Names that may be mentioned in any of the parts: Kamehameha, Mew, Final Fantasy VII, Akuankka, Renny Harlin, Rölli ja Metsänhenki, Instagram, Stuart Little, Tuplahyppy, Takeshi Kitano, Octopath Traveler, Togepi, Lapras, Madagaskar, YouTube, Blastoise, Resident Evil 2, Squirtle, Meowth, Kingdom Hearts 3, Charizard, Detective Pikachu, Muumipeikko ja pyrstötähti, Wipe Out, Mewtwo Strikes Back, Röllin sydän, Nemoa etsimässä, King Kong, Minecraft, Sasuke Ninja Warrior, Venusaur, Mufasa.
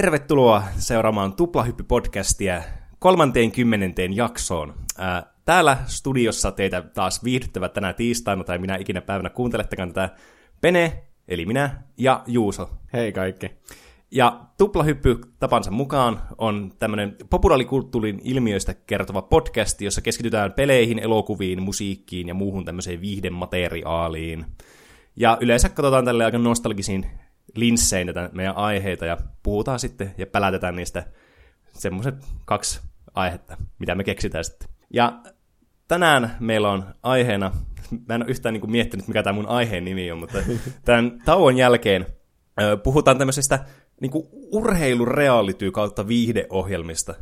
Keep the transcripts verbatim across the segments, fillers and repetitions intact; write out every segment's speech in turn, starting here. Tervetuloa seuraamaan Tuplahyppy-podcastia kolmanteenkymmenenteen jaksoon. Ää, täällä studiossa teitä taas viihdyttävät tänä tiistaina, tai minä ikinä päivänä kuuntelettekaan tätä, Pene, eli minä, ja Juuso. Hei kaikki. Ja Tuplahyppy tapansa mukaan on tämmöinen populaarikulttuurin ilmiöistä kertova podcast, jossa keskitytään peleihin, elokuviin, musiikkiin ja muuhun tämmöiseen viihdemateriaaliin. Ja yleensä katsotaan tälle aika nostalgisiin linssein tätä meidän aiheita ja puhutaan sitten ja pelätetään niistä semmoiset kaksi aihetta, mitä me keksitään sitten. Ja tänään meillä on aiheena, mä en ole yhtään niin kuin miettinyt mikä tämä mun aiheen nimi on, mutta tämän tauon jälkeen ö, puhutaan tämmöisestä niin kuin urheilureality kautta viihdeohjelmista.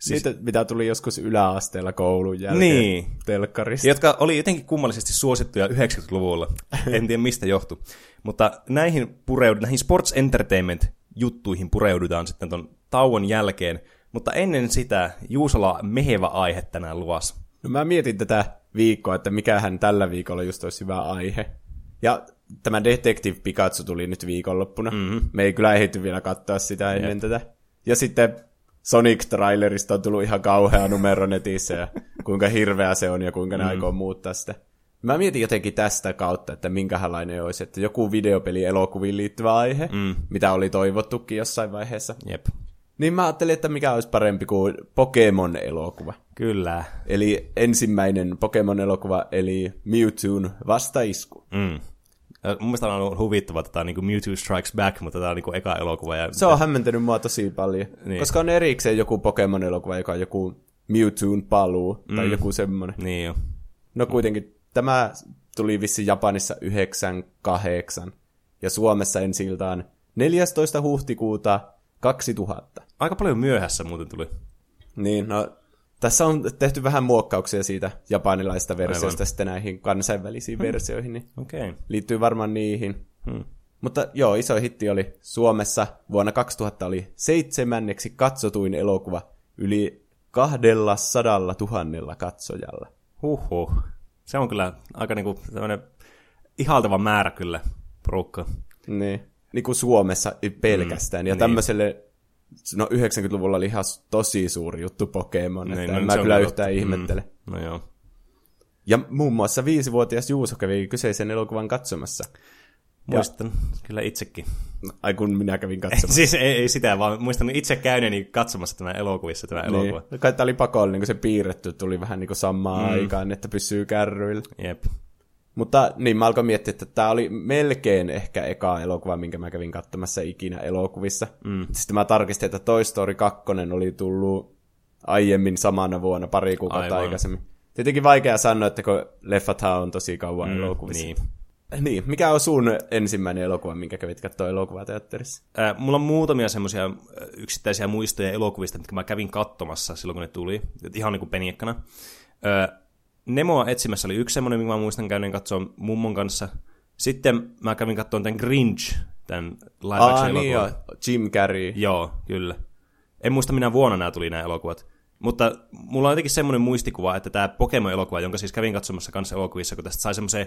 Siis, niitä, mitä tuli joskus yläasteella koulun jälkeen niin, telkkarista. Jotka oli jotenkin kummallisesti suosittuja yhdeksänkymmentäluvulla. En tiedä mistä johtui. Mutta näihin, pureudu, näihin sports entertainment-juttuihin pureudutaan sitten ton tauon jälkeen. Mutta ennen sitä Juusola mehevä aihe tänään luvassa. No mä mietin tätä viikkoa, että mikähän tällä viikolla just olisi hyvä aihe. Ja tämä Detective Pikachu tuli nyt viikonloppuna. Mm-hmm. Me ei kyllä ehditty vielä katsoa sitä ennen Jep. tätä. Ja sitten Sonic-trailerista on tullut ihan kauhea numero netissä ja kuinka hirveä se on ja kuinka ne mm. aikoo muuttaa sitä. Mä mietin jotenkin tästä kautta, että minkälainen olisi, että joku videopeli elokuviin liittyvä aihe, mm. mitä oli toivottukin jossain vaiheessa. Jep. Niin mä ajattelin, että mikä olisi parempi kuin Pokémon-elokuva. Kyllä. Eli ensimmäinen Pokémon-elokuva, eli Mewtwoon vastaisku. Mm. Mun mielestä on ollut huvittavaa, että tämä on niin kuin Mewtwo Strikes Back, mutta tämä on niin kuin eka elokuva. Ja se on hämmentänyt mua tosi paljon, niin, koska on erikseen joku Pokemon-elokuva, joka on joku Mewtwoon paluu mm. tai joku semmoinen. Niin jo. No kuitenkin, tämä tuli vissiin Japanissa yhdeksänkymmentäkahdeksan ja Suomessa ensi iltaan neljästoista huhtikuuta kaksituhatta. Aika paljon myöhässä muuten tuli. Niin, no tässä on tehty vähän muokkauksia siitä japanilaisesta versiosta sitten näihin kansainvälisiin hmm. versioihin, niin okay. liittyy varmaan niihin. Hmm. Mutta joo, iso hitti oli Suomessa. Vuonna kaksituhatta oli seitsemänneksi katsotuin elokuva yli kaksisataa tuhatta katsojalla. Huhhuh. Se on kyllä aika niinku tämmönen ihaltava määrä kyllä porukka. Niin, niinku Suomessa pelkästään. Mm, ja niin, tämmöiselle, no yhdeksänkymmentäluvulla oli ihan tosi suuri juttu Pokemon, niin, että no, en mä kyllä yhtään juttu. ihmettele. Mm, no joo. Ja muun muassa viisivuotias Juuso kävi kyseisen elokuvan katsomassa. Muistan ja, kyllä itsekin. Ai kun minä kävin katsomassa. Siis ei, ei sitä, vaan muistan itse käyneeni katsomassa tämän elokuvissa tämä niin. elokuva. Kai tämä oli pakollinen, kun se piirretty tuli vähän niin kuin samaan mm. aikaan, että pysyy kärryillä. Jep. Mutta niin, mä alkoin miettiä, että tämä oli melkein ehkä eka elokuva, minkä mä kävin katsomassa ikinä elokuvissa. Mm. Sitten mä tarkistin, että Toy Story kaksi oli tullut aiemmin samana vuonna, pari kuukautta Aivan. aikaisemmin. Tietenkin vaikea sanoa, että kun leffathan on tosi kauan mm, elokuvissa. Niin. Niin, mikä on sun ensimmäinen elokuva, minkä kävit katsoa elokuvateatterissa? Ää, mulla on muutamia semmoisia yksittäisiä muistoja elokuvista, mitkä mä kävin katsomassa silloin, kun ne tuli. Ihan niin kuin peniekkana. Ää, Nemoa etsimässä oli yksi semmoinen, minkä mä muistan käyneen katsoa mummon kanssa. Sitten mä kävin katsomaan tämän Grinch, tämän live action elokuvan. Aa, niin joo, Jim Carrey. Joo, kyllä. En muista minä vuonna nämä tuli nämä elokuvat. Mutta mulla on jotenkin semmoinen muistikuva, että tämä Pokemon-elokuva, jonka siis kävin katsomassa kanssa elokuvissa, kun tästä sai semmoiseen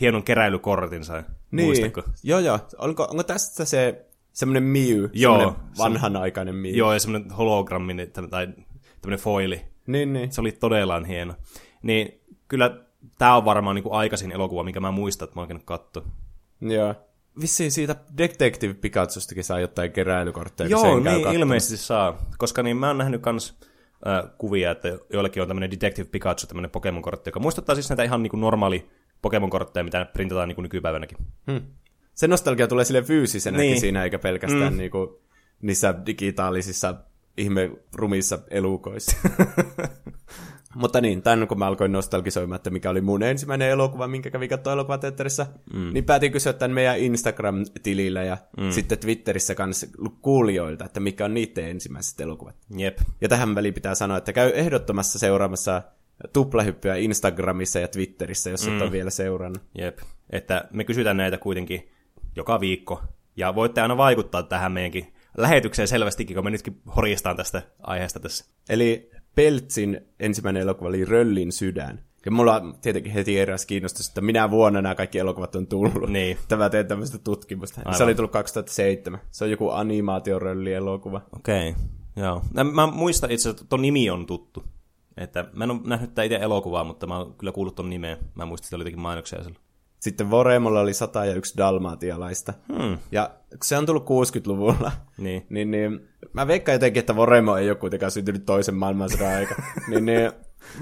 hienon keräilykortinsa, niin, muistatko? Joo, joo. Onko, onko tästä se semmoinen Mew, joo, semmoinen vanhanaikainen Mew? Joo, ja semmoinen hologrammi tai tämmöinen foili. Niin, niin. Se oli todella hieno. Niin kyllä tämä on varmaan niinku aikaisin elokuva, minkä mä muistan, että mä oon käynyt katsoa. Joo. Vissiin siitä Detective Pikachustakin saa jotain keräilykortteja, joo, kun sen käy niin, katsomaan. Ilmeisesti saa, koska niin mä oon nähnyt kans äh, kuvia, että joillakin on tämmöinen Detective Pikachu, tämmöinen Pokemon-kortti, joka muistuttaa siis näitä ihan niinku normaali Pokemon-kortteja, mitä printataan niin kuin nykypäivänäkin. Hmm. Se nostalgia tulee silleen fyysisenäkin niin, siinä, eikä pelkästään mm. niin kuin niissä digitaalisissa ihme rumissa elukoissa. Mutta niin, tämän kun mä alkoin nostalgisoimaan, että mikä oli mun ensimmäinen elokuva, minkä kävi katsoa elokuvateatterissa, mm. niin päätin kysyä tämän meidän Instagram-tilillä ja mm. sitten Twitterissä kanssa kuulijoilta, että mikä on niiden ensimmäiset elokuvat. Jep. Ja tähän väliin pitää sanoa, että käy ehdottomassa seuraamassa Tuplahyppyä Instagramissa ja Twitterissä, jos mm. et ole vielä seurannut. Jep, että me kysytään näitä kuitenkin joka viikko, ja voitte aina vaikuttaa tähän meidänkin lähetykseen selvästikin, kun me nytkin horjistaan tästä aiheesta tässä. Eli Peltsin ensimmäinen elokuva oli Röllin sydän, Ja mulla tietenkin heti eräs kiinnostus, että minä vuonna nämä kaikki elokuvat on tullut. Niin. Tämä tein tämmöistä tutkimusta. Aivan. Se oli tullut kaksituhattaseitsemän. Se on joku animaatioröllielokuva. Okei, okay. Joo. Mä muistan itse asiassa, että ton nimi on tuttu. Että mä en ole nähnyt tätä itse elokuvaa, mutta mä oon kyllä kuullut ton nimeä. Mä muistin, että oli jotenkin mainoksia sillä. Sitten Voremolla oli sata yksi Dalmatialaista. Hmm. Ja se on tullut kuusikymmentäluvulla. Niin. Niin, niin, mä veikkaan jotenkin, että Voremo ei ole kuitenkaan syntynyt toisen maailmansodan aika. niin, niin,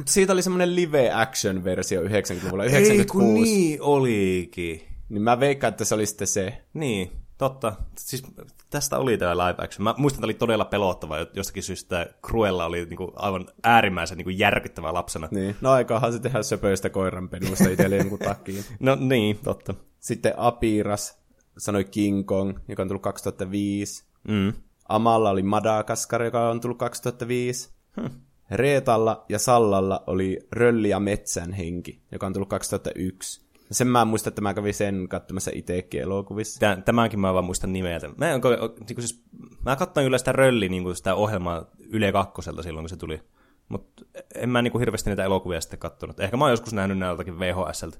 siitä oli semmoinen live-action-versio yhdeksänkymmentäluvulla. yhdeksänkymmentäkuusi. Ei kun niin olikin. Niin mä veikkaan, että se oli sitten se. Niin, totta. Siis tästä oli tämä live-action. Mä muistan, että oli todella pelottava. Jostakin syystä Cruella oli niinku aivan äärimmäisen niinku järkyttävä lapsena. Niin. No aikaanhan se tehdään söpöistä koiranpenusta itselle jonkun takia. No niin, totta. Sitten Apiras sanoi King Kong, joka on tullut kaksituhattaviisi. Mm. Amalla oli Madagaskar, joka on tullut kaksituhattaviisi. Hmm. Reetalla ja Sallalla oli Rölli ja Metsänhenki, joka on tullut kaksituhattayksi. Sen mä muistan, että mä kävin sen katsomassa itsekin elokuvissa. Tän, tämänkin mä vaan muistan nimeltä. Mä, en, niin siis, mä katsoin kyllä sitä Rölli, niin sitä ohjelmaa Yle Kakkoselta silloin, kun se tuli. Mutta en mä niin hirveästi niitä elokuvia sitten katsonut. Ehkä mä oon joskus nähnyt näiltäkin V H S:ltä.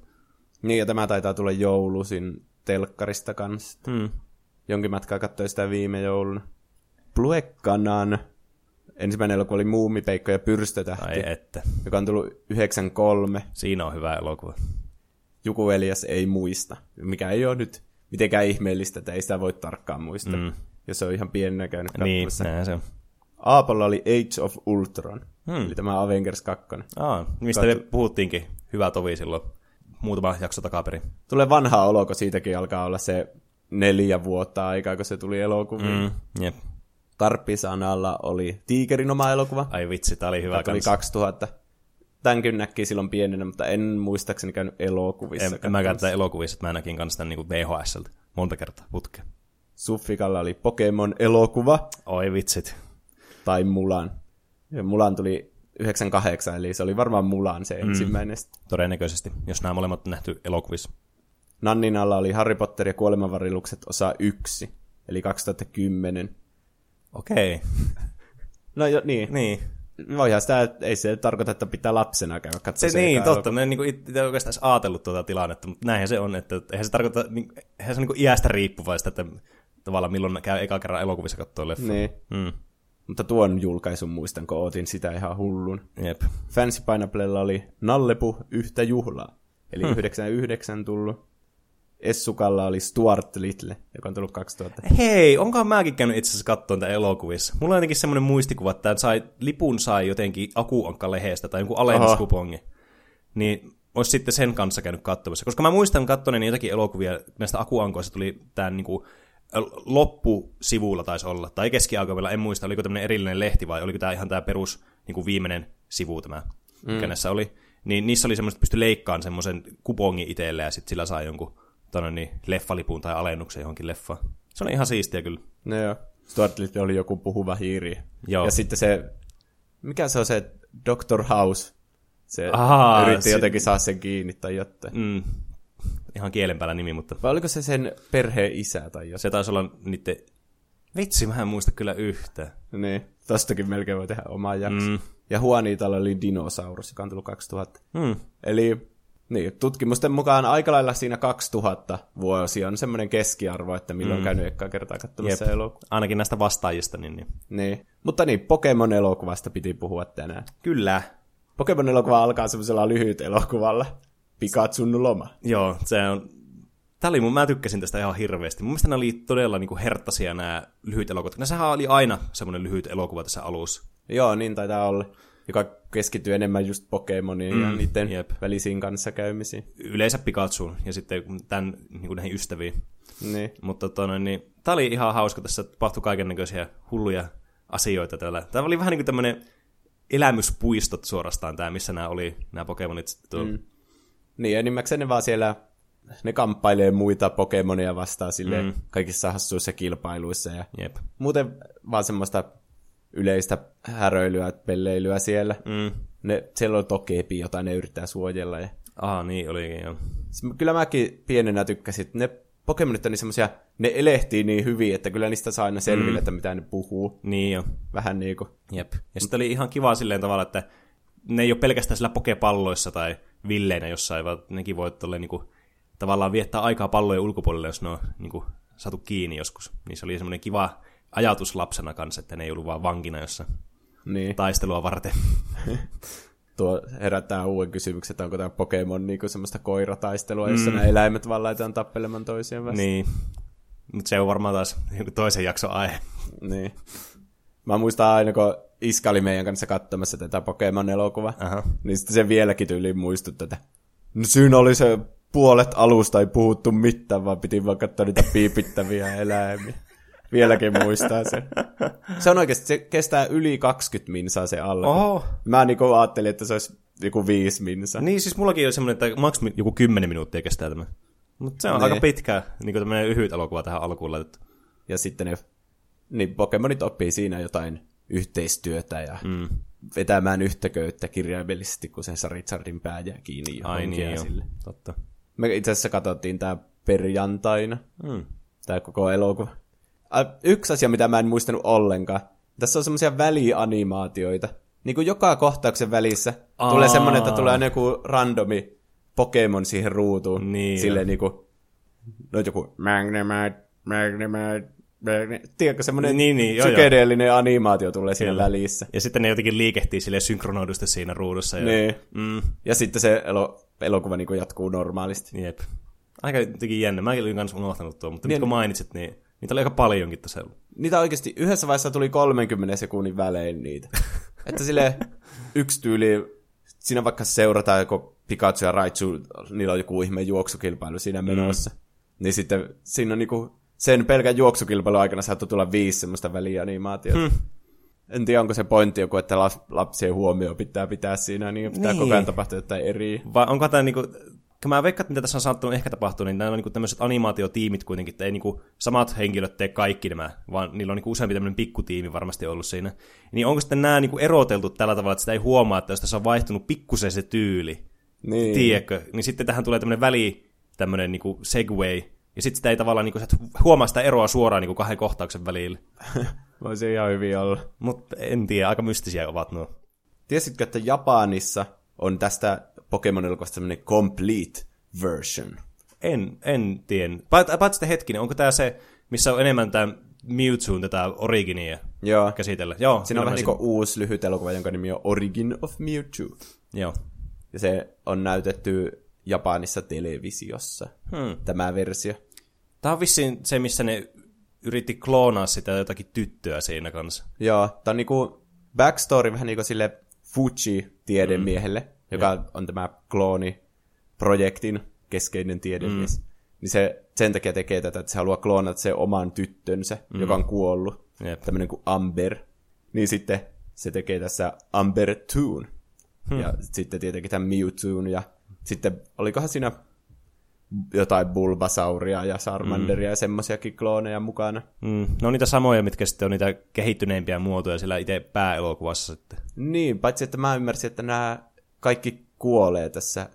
Niin, ja tämä taitaa tulla joulusin telkkarista kanssa. Hmm. Jonkin matkaa katsoin sitä viime jouluna. Pluekkanan. Ensimmäinen elokuva oli Muumipeikko ja Pyrstötähti, ai että, joka on tullut yhdeksänkymmentäkolme. Siinä on hyvä elokuva. Juku Elias ei muista, mikä ei ole nyt mitenkään ihmeellistä, että ei sitä voi tarkkaan muistaa, mm. jos se on ihan pienenä käynyt katsomassa. Niin, näin se on. Aapolla oli Age of Ultron, hmm. eli tämä Avengers kaksi. Aa, mistä me puhuttiinkin. Hyvä tovi silloin, muutama jakso takaperin. Tulee vanha olo, kun siitäkin alkaa olla se neljä vuotta aikaa, kun se tuli elokuviin. Mm, jep. Tarppisanalla oli Tiikerin oma elokuva. Ai vitsi, tää oli hyvä kanssa. Tää oli kaksituhatta. Tämänkin näki silloin pienenä, mutta en muistaakseni käynyt elokuvissa. En, en mä käynyt elokuvissa, että mä näkin kanssa tämän niin V H S:ltä monta kertaa putkeen. Suffikalla oli Pokémon-elokuva. Oi vitsit. Tai Mulan. Ja Mulan tuli yhdeksänkymmentäkahdeksan, eli se oli varmaan Mulan se mm. ensimmäinen. Todennäköisesti, jos nämä molemmat on nähty elokuvissa. Nanninalla oli Harry Potter ja Kuolemanvarilukset osa yksi, eli kaksituhattakymmenen. Okei. No jo, niin. Niin. Voihan sitä, ei se tarkoita, että pitää lapsena käydä katsoa se. Niin, totta. Mä en niin itse oikeastaan ajatellut tuota tilannetta, mutta näinhän se on. Että, eihän se tarkoita, niin, eihän se on niin iästä riippuvaista, että tavallaan milloin käy eka kerran elokuvissa katsoa leffa. Niin. Mm. Mutta tuon julkaisun muistan, kun ootin sitä ihan hullun. Jep. Fancy Pineapplella oli Nallepu yhtä juhlaa, eli hmm. yhdeksänkymmentäyhdeksän tullut. Essukalla oli Stuart Little, joka on tullut kaksituhatta. Hei, onkohan mäkin käynyt itse asiassa katsomaan tämän elokuvissa? Mulla on jotenkin semmoinen muistikuva, että sai, lipun sai jotenkin Akuankka-leheestä tai jonkun alennuskupongi. Aha. Niin olisi sitten sen kanssa käynyt katsomassa. Koska mä muistan kattoneen jotakin elokuvia, näistä Akuankoista tuli tämän niin kuin loppusivulla taisi olla, tai keskiaikavilla, en muista, oliko tämmöinen erillinen lehti vai oliko tämä ihan tämä perus niin kuin viimeinen sivu tämä, mikä mm. näissä oli. Niin niissä oli semmoista, että pystyi leikkaamaan semmoisen kupongin itselle ja sitten sillä sai jonkun tuonne niin leffalipuun tai alennuksen johonkin leffaan. Se on ihan siistiä kyllä. No joo. Stuartlit oli joku puhuva hiiri. Joo. Ja sitten se, mikä se on se Doctor House? Se Aha, yritti se jotenkin saa sen kiinni tai jotain. Mm. Ihan kielenpäällä nimi, mutta vai oliko se sen perheen isä tai jotain? Se taisi olla niiden, vitsi mä en muista kyllä yhtään. Niin, tostakin melkein voi tehdä omaa jakso. Mm. Ja Huaniitalla oli dinosaurus, joka on tullut kaksituhatta. Mm. Eli niin, tutkimusten mukaan aika lailla siinä kaksituhatta vuosia on semmoinen keskiarvo, että milloin mm. on käynyt ekkaa kertaa katsomassa elokuvaa. Ainakin näistä vastaajista. Niin, niin. niin. Mutta niin, Pokémon-elokuvasta piti puhua tänään. Kyllä. Pokémon-elokuva alkaa semmoisella lyhyt elokuvalla. Pikachun loma. Joo, se on. Tämä oli mun, mä tykkäsin tästä ihan hirveästi. Mun mielestä nämä oli todella niinku herttaisia nämä lyhyt elokuvat. Näissähän oli aina semmoinen lyhyt elokuva tässä alussa. Joo, niin taitaa olla. Joka keskittyy enemmän just Pokémoniin mm, ja niiden jep. välisiin kanssakäymisiin. Yleensä Pikachuun ja sitten tämän, niin kuin näihin ystäviin. Niin. Mutta tuonne, niin, tämä oli ihan hauska, tässä tapahtui kaikennäköisiä hulluja asioita täällä. Tämä oli vähän niin kuin tämmöinen elämyspuistot suorastaan tämä, missä nämä oli, nämä Pokémonit. Mm. Niin, enimmäkseen ne vaan siellä, ne kamppailee muita Pokémonia vastaan silleen mm. kaikissa hassuissa kilpailuissa. Ja jep. Muuten vaan semmoista yleistä häröilyä, pelleilyä siellä. Mm. Ne, siellä on Togepi, jota ne yrittää suojella. Ja aha, niin olikin, joo. Kyllä mäkin pienenä tykkäsin, että ne Pokemonit on niin semmosia, ne elehtii niin hyvin, että kyllä niistä saa aina selville, mm. että mitä ne puhuu. Niin jo. Vähän niin kuin. Jep. Ja sitten oli ihan kiva silleen tavalla, että ne ei ole pelkästään sillä pokepalloissa tai villeinä jossain, vaan nekin voi tolleen, niin kuin, tavallaan viettää aikaa pallojen ulkopuolelle, jos ne on niin kuin, saatu kiinni joskus. Niin se oli semmoinen kiva ajatus lapsena kanssa, että ne ei ollut vaan vankina jossain niin. Taistelua varten. Tuo herättää uuden kysymyksen, että onko tämä Pokémon niin kuin semmoista koirataistelua, jossa mm. nämä eläimet vaan laitetaan tappelemaan toisiaan vastaan. Niin, mutta se on varmaan taas toisen jakson aihe. Niin. Mä muistan aina, kun Iska oli meidän kanssa katsomassa tätä Pokémon-elokuvaa, aha. Niin sitten se vieläkin tyyliin muistui tätä. No syynä oli se puolet alusta ei puhuttu mitään, vaan piti vaan katsoa niitä piipittäviä eläimiä. Vieläkin muistaa sen. Se on oikeasti, se kestää yli kaksikymmentä minsaa se alle. Oho. Mä niin kuin ajattelin, että se olisi joku viisi minsaa. Niin, siis mullakin oli semmoinen, että maks joku kymmenen minuuttia kestää tämä. Mutta se on niin. Aika pitkä, niin kuin tämmöinen lyhyt elokuva tähän alkuun laitettu. Ja sitten ne niin Pokemonit oppii siinä jotain yhteistyötä ja mm. vetämään yhtäköyttä kirjaimellisesti, kun sen Charizardin pää jää kiinni johonkin. Ai niin, sille. Totta. Me itse asiassa katsottiin tämä perjantaina, mm. tämä koko elokuva. Yksi asia, mitä mä en muistanut ollenkaan. Tässä on semmoisia välianimaatioita. Niin kuin joka kohtauksen välissä Aa. tulee semmoinen, että tulee aina joku randomi Pokemon siihen ruutuun. Niin. Silleen niin kuin, no joku Magnemite, Magnemite, Magnemite. Tiedätkö, semmoinen niin, niin, sykedeellinen animaatio tulee siinä Kyllä. välissä. Ja sitten ne jotenkin liikehtii silleen synkronoidusti siinä ruudussa. Ja, niin. mm. ja sitten se elo, elokuva niin kuin jatkuu normaalisti. Jep. Aika jotenkin jännä. Mäkin olin kanssa unohtanut tuon, mutta niin. Nyt kun mainitsit, niin... Niitä oli aika paljonkin tässä. Niitä oikeasti yhdessä vaiheessa tuli kolmenkymmenen sekunnin välein niitä. Että sille yksi tyyli, siinä vaikka seurataan joku Pikachu ja Raichu, niillä on joku ihmeen juoksukilpailu siinä menossa. Mm. Niin sitten siinä on niinku, sen pelkän juoksukilpailun aikana saattoi tulla viisi semmoista välianimaatiota. Hmm. En tiedä, onko se pointti joku, että lapsien huomio pitää pitää siinä, niin pitää niin. Koko ajan tapahtua jotain eri. Vai onko tämä niinku... Kun mä veikkaan, mitä tässä on saattanut ehkä tapahtua, niin nämä on niinku tämmöiset animaatiotiimit kuitenkin, että ei niinku samat henkilöt tee kaikki nämä, vaan niillä on niinku useampi tämmöinen pikkutiimi varmasti ollut siinä. Niin onko sitten nämä niinku eroteltu tällä tavalla, että sitä ei huomaa, että jos tässä on vaihtunut pikkusen se tyyli, niin. Tiedätkö? Niin sitten tähän tulee tämmöinen väli, tämmöinen niinku segway, ja sitten sitä ei tavallaan niinku, huomaa sitä eroa suoraan niinku kahden kohtauksen välillä. Voisi ihan hyvin olla. Mutta en tiedä, aika mystisiä ovat nuo. Tiesitkö, että Japanissa on tästä... Pokemon-elokuvasta semmoinen complete version. En, en tiedä. Paitsi sitä hetkinen, onko tämä se, missä on enemmän tämä Mewtwoon tätä originia Joo. käsitellä? Joo. Siinä on vähän niin kuin uusi lyhyt elokuva, jonka nimi on Origin of Mewtwo. Joo. Ja se on näytetty Japanissa televisiossa, hmm. tämä versio. Tämä on vissiin se, missä ne yritti kloonaa sitä jotakin tyttöä siinä kanssa. Joo, tämä on niin kuin backstory vähän niin kuin sille Fuji-tiedemiehelle. Mm. joka ja. on tämä klooniprojektin keskeinen tiedemies, mm. niin se sen takia tekee tätä, että se haluaa kloonata sen oman tyttönsä, mm. joka on kuollut, Jep. tämmöinen kuin Amber. Niin sitten se tekee tässä Amber Toon, hmm. ja sitten tietenkin tämän Mewtwoon, ja sitten olikohan siinä jotain Bulbasauria ja Charmanderia mm. ja semmoisiakin klooneja mukana. Mm. Ne on niitä samoja, mitkä sitten on niitä kehittyneimpiä muotoja siellä itse pääelokuvassa sitten. Niin, paitsi että mä ymmärsin, että nämä... Kaikki kuolee tässä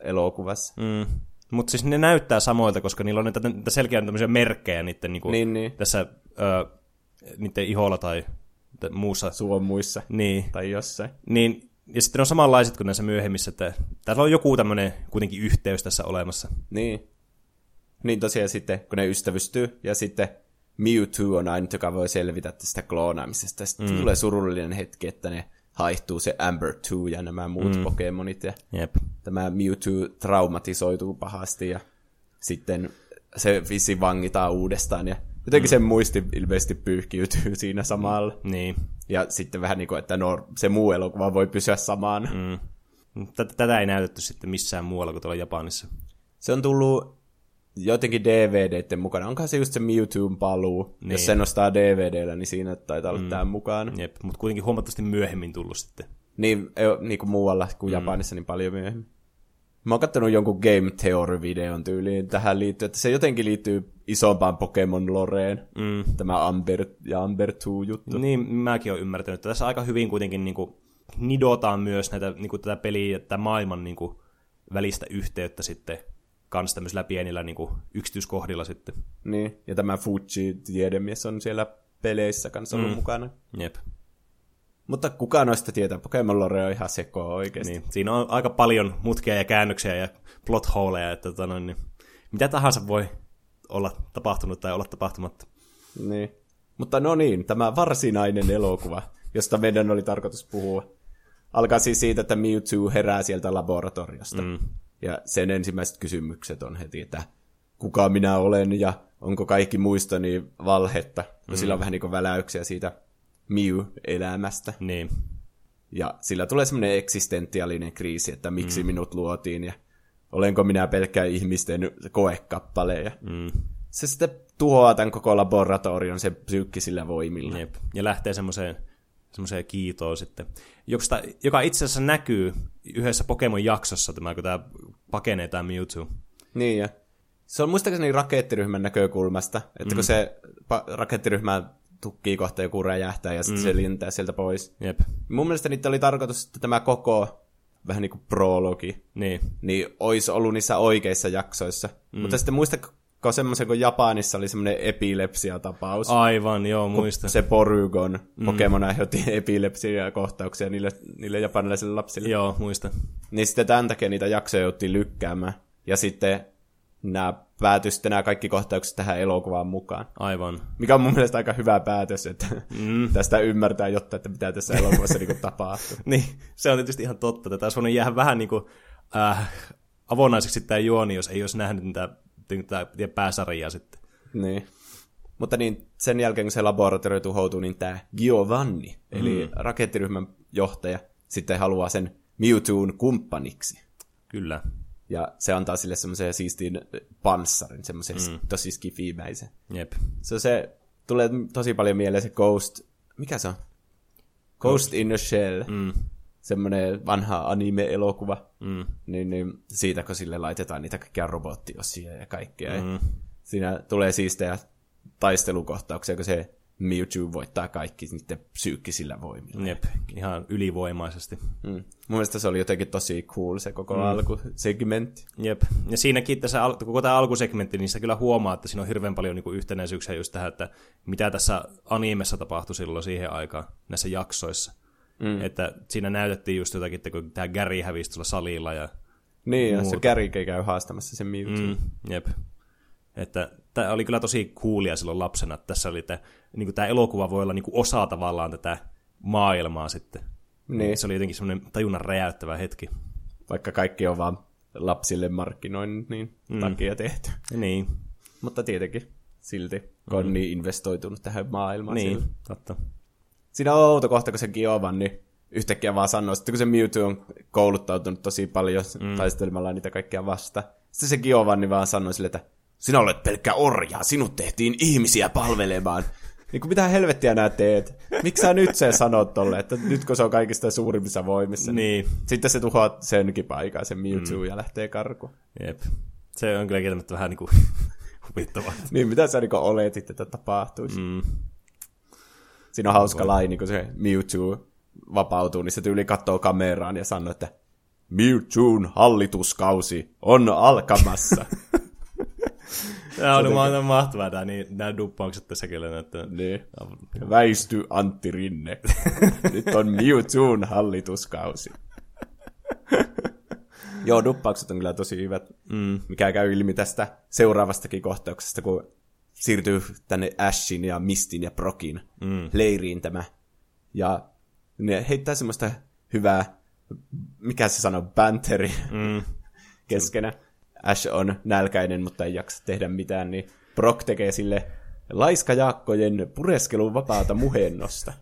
elokuvassa. Mm. Mutta siis ne näyttää samoilta, koska niillä on niitä, niitä selkeä tämmöisiä merkkejä niiden, niinku, niin, niin. tässä ö, niiden iholla tai muussa. Suon muissa niin. tai jossain. Niin. Ja sitten ne on samanlaiset kuin näissä myöhemmissä. Että täällä on joku tämmöinen kuitenkin yhteys tässä olemassa. Niin. Niin tosiaan sitten, kun ne ystävystyy ja sitten Mewtwo on aina, joka voi selvitä tästä kloonaamisesta. Sitten mm. tulee surullinen hetki, että ne... haihtuu se Amber kaksi ja nämä muut mm. Pokemonit ja Jep. tämä Mewtwo traumatisoituu pahasti ja sitten se visi vangitaan uudestaan ja jotenkin mm. sen muisti ilmeisesti pyyhkiytyy siinä samalla. Niin. Ja sitten vähän niin kuin, että no, se muu elokuva voi pysyä samaan. Mm. Tätä ei näytetty sitten missään muualla kuin tuolla Japanissa. Se on tullut jotenkin D V D:ten mukana. Onkohan se just se Mewtwoon paluu? Niin. Jos sen nostaa D V D:llä, niin siinä taitaa olla mm. tämä mukana. Jep, mutta kuitenkin huomattavasti myöhemmin tullut sitten. Niin, niin kuin muualla kuin mm. Japanissa, niin paljon myöhemmin. Mä oon katsonut jonkun Game Theory-videon tyyliin tähän liittyen, että se jotenkin liittyy isompaan Pokemon-loreen, mm. tämä Amber ja Amber kaksi-juttu. Niin, mäkin oon ymmärtänyt, että tässä aika hyvin kuitenkin niin kuin nidotaan myös näitä, niin kuin tätä peliä ja tämän maailman niin kuin välistä yhteyttä sitten. Kans tämmöisillä pienillä niin kuin, yksityiskohdilla sitten. Niin, ja tämä Fuji-tiedemies on siellä peleissä kanssa ollut mm. mukana. Jep. Mutta kuka noista tietää? Pokemon Lore on ihan sekoa oikeasti. Niin, siinä on aika paljon mutkia ja käännöksiä ja plotholeja, että tota noin, niin mitä tahansa voi olla tapahtunut tai olla tapahtumatta. Niin. Mutta no niin, tämä varsinainen elokuva, josta meidän oli tarkoitus puhua, alkaa siis siitä, että Mewtwo herää sieltä laboratoriosta. Mm. Ja sen ensimmäiset kysymykset on heti, että kuka minä olen ja onko kaikki muistoni valhetta. Mm. Sillä on vähän niin kuin väläyksiä siitä Mew-elämästä. Niin. Ja sillä tulee semmoinen eksistentiaalinen kriisi, että miksi mm. minut luotiin ja olenko minä pelkkää ihmisten koekappaleja. Mm. Se sitten tuhoaa tämän koko laboratorion sen psyykkisillä voimilla. Jep. Ja lähtee semmoiseen semmoiseen kiitoon sitten, josta, joka itse asiassa näkyy yhdessä Pokemon-jaksossa, tämä, kun tämä pakenee tämä Mewtwo. Niin, ja se on muistaakseni rakettiryhmän näkökulmasta, että mm. kun se pa- rakettiryhmä tukkii kohta joku räjähtää ja sitten mm. se lentää sieltä pois. Jep. Mun mielestä niitä oli tarkoitus, että tämä koko vähän niin kuin prologi, niin, niin olisi ollut niissä oikeissa jaksoissa. Mm. Mutta sitten muista kun semmoisen, kun Japanissa oli semmoinen epilepsiatapaus. Aivan, joo, muista. Se Porygon mm. Pokemon aiheutti epilepsiakohtauksia niille, niille japanilaisille lapsille. Joo, muista. Niin sitten tämän takia niitä jaksoja jouttiin lykkäämään. Ja sitten nämä päätyi sitten nämä kaikki kohtaukset tähän elokuvaan mukaan. Aivan. Mikä on mun mielestä aika hyvä päätös, että mm. tästä ymmärtää jotta, että mitä tässä elokuvassa niin kuin tapahtuu. Niin, se on tietysti ihan totta. Tätä olisi voinut jäädä vähän niin kuin, äh, avonaiseksi tämä juoni, jos ei olisi nähnyt niitä pääsarjaa sitten. Niin. Mutta niin, sen jälkeen, kun se laboratorio tuhoutuu, niin tämä Giovanni, eli mm. rakettiryhmän johtaja, sitten haluaa sen Mewtwoon kumppaniksi. Kyllä. Ja se antaa sille semmoisen siistin panssarin, semmoisen mm. tosi skifimäisen. Jep. Se, se tulee tosi paljon mieleen se Ghost, mikä se on? Ghost in a Shell. Mm. Semmoinen vanha anime-elokuva, mm. niin, niin siitä, kun sille laitetaan niitä kaikkia robottiosia ja kaikkea. Mm. Ja siinä tulee siistejä taistelukohtauksia, kun se Mewtwo voittaa kaikki niiden psyykkisillä voimilla. Jep, ihan ylivoimaisesti. Mm. Mun mielestä se oli jotenkin tosi cool se koko mm. alkusegmentti. Jep, ja siinäkin tässä koko tämä alkusegmentti, niin sitä kyllä huomaa, että siinä on hirveän paljon niinku yhtenäisyyksiä just tähän, että mitä tässä animessa tapahtui silloin siihen aikaan näissä jaksoissa. Mm. Että siinä näytettiin just jotakin, kun tämä Gary hävisi tuolla salilla ja niin, ja se Gary käy haastamassa sen Mewtwo. Mm, jep. Että tämä oli kyllä tosi coolia silloin lapsena, että tässä oli tämä, niin tämä elokuva voi olla niin osa tavallaan tätä maailmaa sitten. Niin. Se oli jotenkin semmoinen tajunnan räjäyttävä hetki. Vaikka kaikki on vaan lapsille markkinoinnin niin mm. takia tehty. Niin. Mutta tietenkin silti, kun on mm. niin investoitunut tähän maailmaan. Niin, sille. Totta. Siinä on outo kohta, kun se Giovanni yhtäkkiä vaan sanoo, että kun se Mewtwo on kouluttautunut tosi paljon mm. taistelemalla niitä kaikkia vasta. Sitten se Giovanni vaan sanoi sille, että sinä olet pelkkä orjaa, sinut tehtiin ihmisiä palvelemaan. Niin kuin mitä helvettiä nää teet? Miksi sä nyt sen sanot tolle, että nyt kun se on kaikista suurimmissa voimissa? Niin. Niin sitten se tuhoaa senkin paikan, se Mewtwo, mm. ja lähtee karkuun. Jep. Se on kyllä kieltämättä vähän niin kuin huvittavaa. Niin, mitä sä niin kuin oletit, että tapahtuisi? Mm. Siinä on hauska laini, kun se Mewtwo vapautuu, niin se tyyli katsoo kameraan ja sanoo, että Mewtwoon hallituskausi on alkamassa. Tämä on teki... mahtavaa tämä, niin, nämä duppaukset tässä kyllä näyttää. Niin. Väisty Antti Rinne. Nyt on Mewtwoon hallituskausi. Joo, duppaukset on kyllä tosi hyvät, mm. mikä käy ilmi tästä seuraavastakin kohtauksesta, kun siirtyy tänne Ashin ja Mistin ja Brockin mm. leiriin tämä. Ja ne heittää semmoista hyvää, mikä se sanoo, banteri mm. keskenä. Ash on nälkäinen, mutta ei jaksa tehdä mitään, niin Brock tekee sille laiskajaakkojen pureskelun vapaata muhennosta.